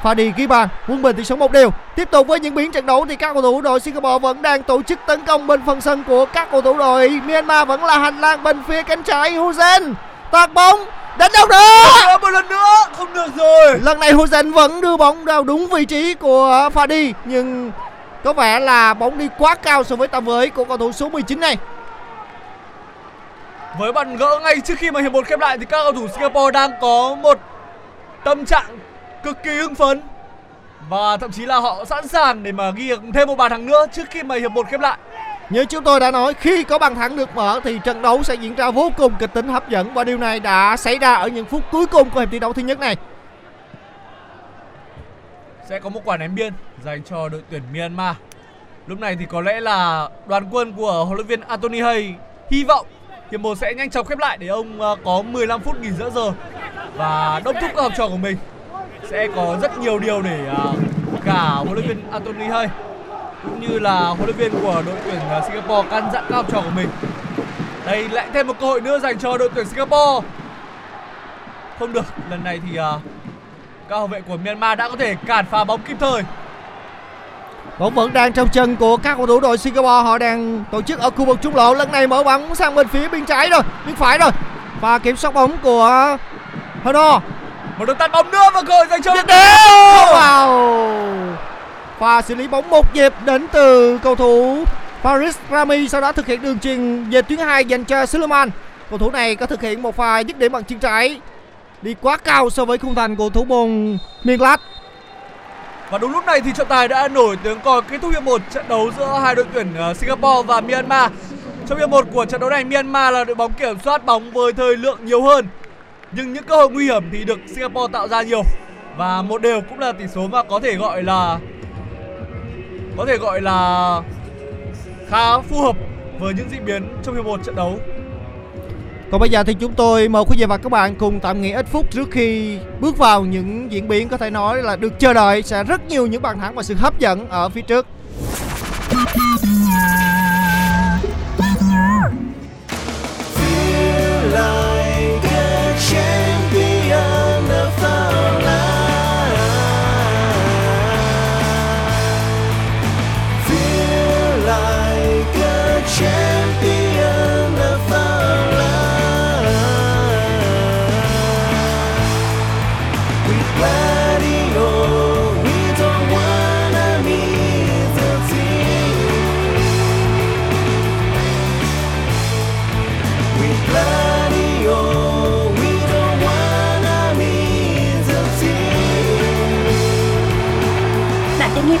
Fandi ghi bàn quân bình tỷ số một đều. Tiếp tục với những biến trận đấu thì các cầu thủ đội Singapore vẫn đang tổ chức tấn công bên phần sân của các cầu thủ đội Myanmar, vẫn là hành lang bên phía cánh trái. Hussein tạt bóng Đến đâu nữa? Nữa, một lần nữa, không được rồi. Lần này Hussein vẫn đưa bóng vào đúng vị trí của Fadi, nhưng có vẻ là bóng đi quá cao so với tầm với của cầu thủ số mười chín này. Với bàn gỡ ngay trước khi mà hiệp một khép lại thì các cầu thủ Singapore đang có một tâm trạng cực kỳ hưng phấn. Và thậm chí là họ sẵn sàng để mà ghi thêm một bàn thắng nữa trước khi mà hiệp một khép lại. Như chúng tôi đã nói, khi có bàn thắng được mở thì trận đấu sẽ diễn ra vô cùng kịch tính hấp dẫn. Và điều này đã xảy ra ở những phút cuối cùng của hiệp thi đấu thứ nhất này. Sẽ có một quả ném biên dành cho đội tuyển Myanmar. Lúc này thì có lẽ là đoàn quân của huấn luyện viên Antoine Hey hy vọng hiệp một sẽ nhanh chóng khép lại để ông có mười lăm phút nghỉ giữa giờ. Và đốc thúc các học trò của mình sẽ có rất nhiều điều để cả huấn luyện viên Antoine Hey cũng như là huấn luyện viên của đội tuyển Singapore căn dặn các học trò của mình. Đây lại thêm một cơ hội nữa dành cho đội tuyển Singapore. Không được, lần này thì các hậu vệ của Myanmar đã có thể cản phá bóng kịp thời. Bóng vẫn đang trong chân của các cầu thủ đội Singapore, họ đang tổ chức ở khu vực trung lộ. Lần này mở bóng sang bên phía bên trái rồi, bên phải rồi, và kiểm soát bóng của Hano. Một đường tạt bóng nữa và cơ hội dành cho Việt Nam. Wow. Và xử lý bóng một nhịp đến từ cầu thủ Faris Rami, sau đó thực hiện đường chuyền về tuyến hai dành cho Suleiman. Cầu thủ này có thực hiện một pha dứt điểm bằng chân trái đi quá cao so với khung thành của thủ môn Min Latt. Và đúng lúc này thì trọng tài đã nổi tiếng còi kết thúc hiệp một trận đấu giữa hai đội tuyển Singapore và Myanmar. Trong hiệp một của trận đấu này, Myanmar là đội bóng kiểm soát bóng với thời lượng nhiều hơn, nhưng những cơ hội nguy hiểm thì được Singapore tạo ra nhiều. Và một đều cũng là tỷ số mà có thể gọi là có thể gọi là khá phù hợp với những diễn biến trong hiệp một trận đấu. Còn bây giờ thì chúng tôi mời quý vị và các bạn cùng tạm nghỉ ít phút trước khi bước vào những diễn biến có thể nói là được chờ đợi, sẽ rất nhiều những bàn thắng và sự hấp dẫn ở phía trước.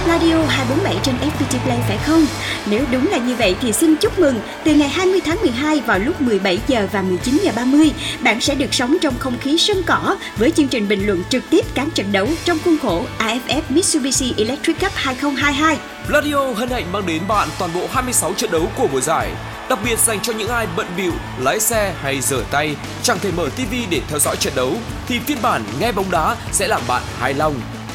Pladio hai bốn bảy trên ép pê tê Play phải không? Nếu đúng là như vậy thì xin chúc mừng, từ ngày hai mươi tháng mười hai vào lúc mười bảy giờ và mười chín giờ ba mươi, bạn sẽ được sống trong không khí sân cỏ với chương trình bình luận trực tiếp các trận đấu trong khuôn khổ a ép ép Mitsubishi Electric Cup hai không hai hai. Pladio hân hạnh mang đến bạn toàn bộ hai mươi sáu trận đấu của mùa giải, đặc biệt dành cho những ai bận bịu lái xe hay rửa tay, chẳng thể mở ti vi để theo dõi trận đấu thì phiên bản nghe bóng đá sẽ làm bạn hài lòng.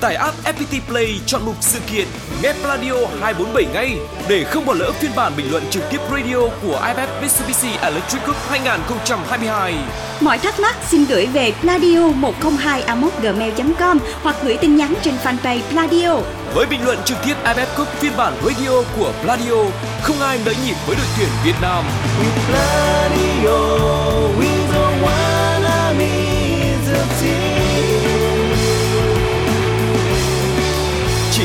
Tải app ép pê tê Play, chọn mục sự kiện, nghe Radio hai bốn bảy ngay để không bỏ lỡ phiên bản bình luận trực tiếp radio của a ép ép Mitsubishi Electric Cup hai không hai hai. Mọi thắc mắc xin gửi về pladio một không hai a còng gmail chấm com hoặc gửi tin nhắn trên fanpage Pladio. Với bình luận trực tiếp a ép ép Cup phiên bản radio của Pladio, không ai đỡ nhịp với đội tuyển Việt Nam. Chỉ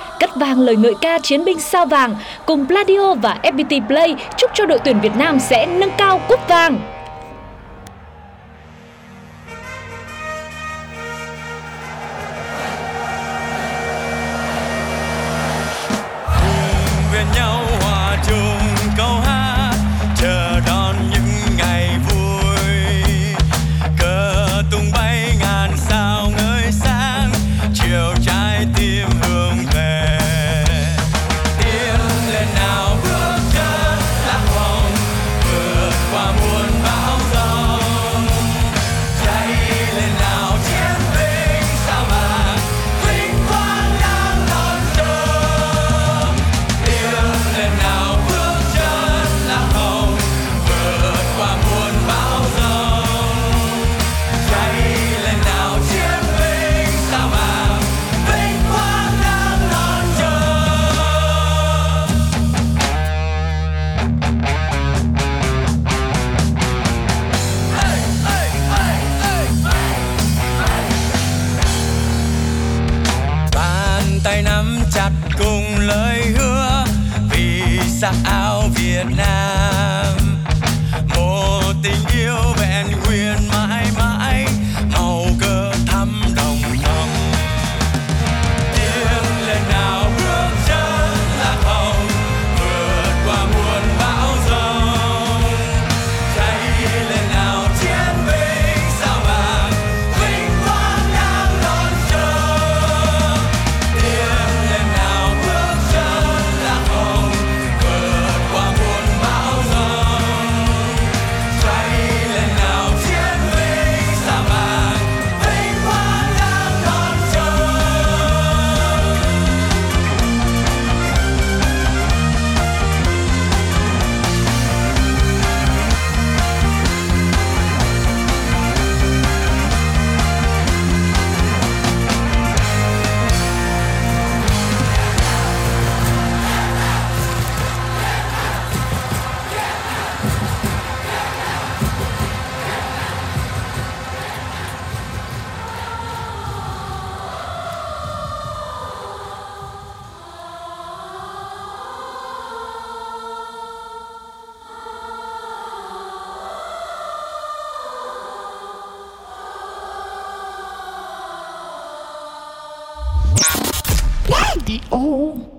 cất vang lời ngợi ca chiến binh sao vàng. Cùng Pladio và ép pê tê Play chúc cho đội tuyển Việt Nam sẽ nâng cao cúp vàng. Now, bro. hát cùng lời hứa vì sắc áo Việt Nam. Một tình yêu vẹn nguyên mãi mãi, màu cờ thắm đồng lòng. Tiếng lên nào bước chân lạc hồng, vượt qua muôn bão giông. Cháy lên nào chiến binh sao vàng, vinh quang đang đón chờ. Tiếng lên nào bước chân lạc hồng, vượt qua muôn bão giông. Cháy lên nào chiến binh sao vàng, vinh quang đang đón chờ. Pladio.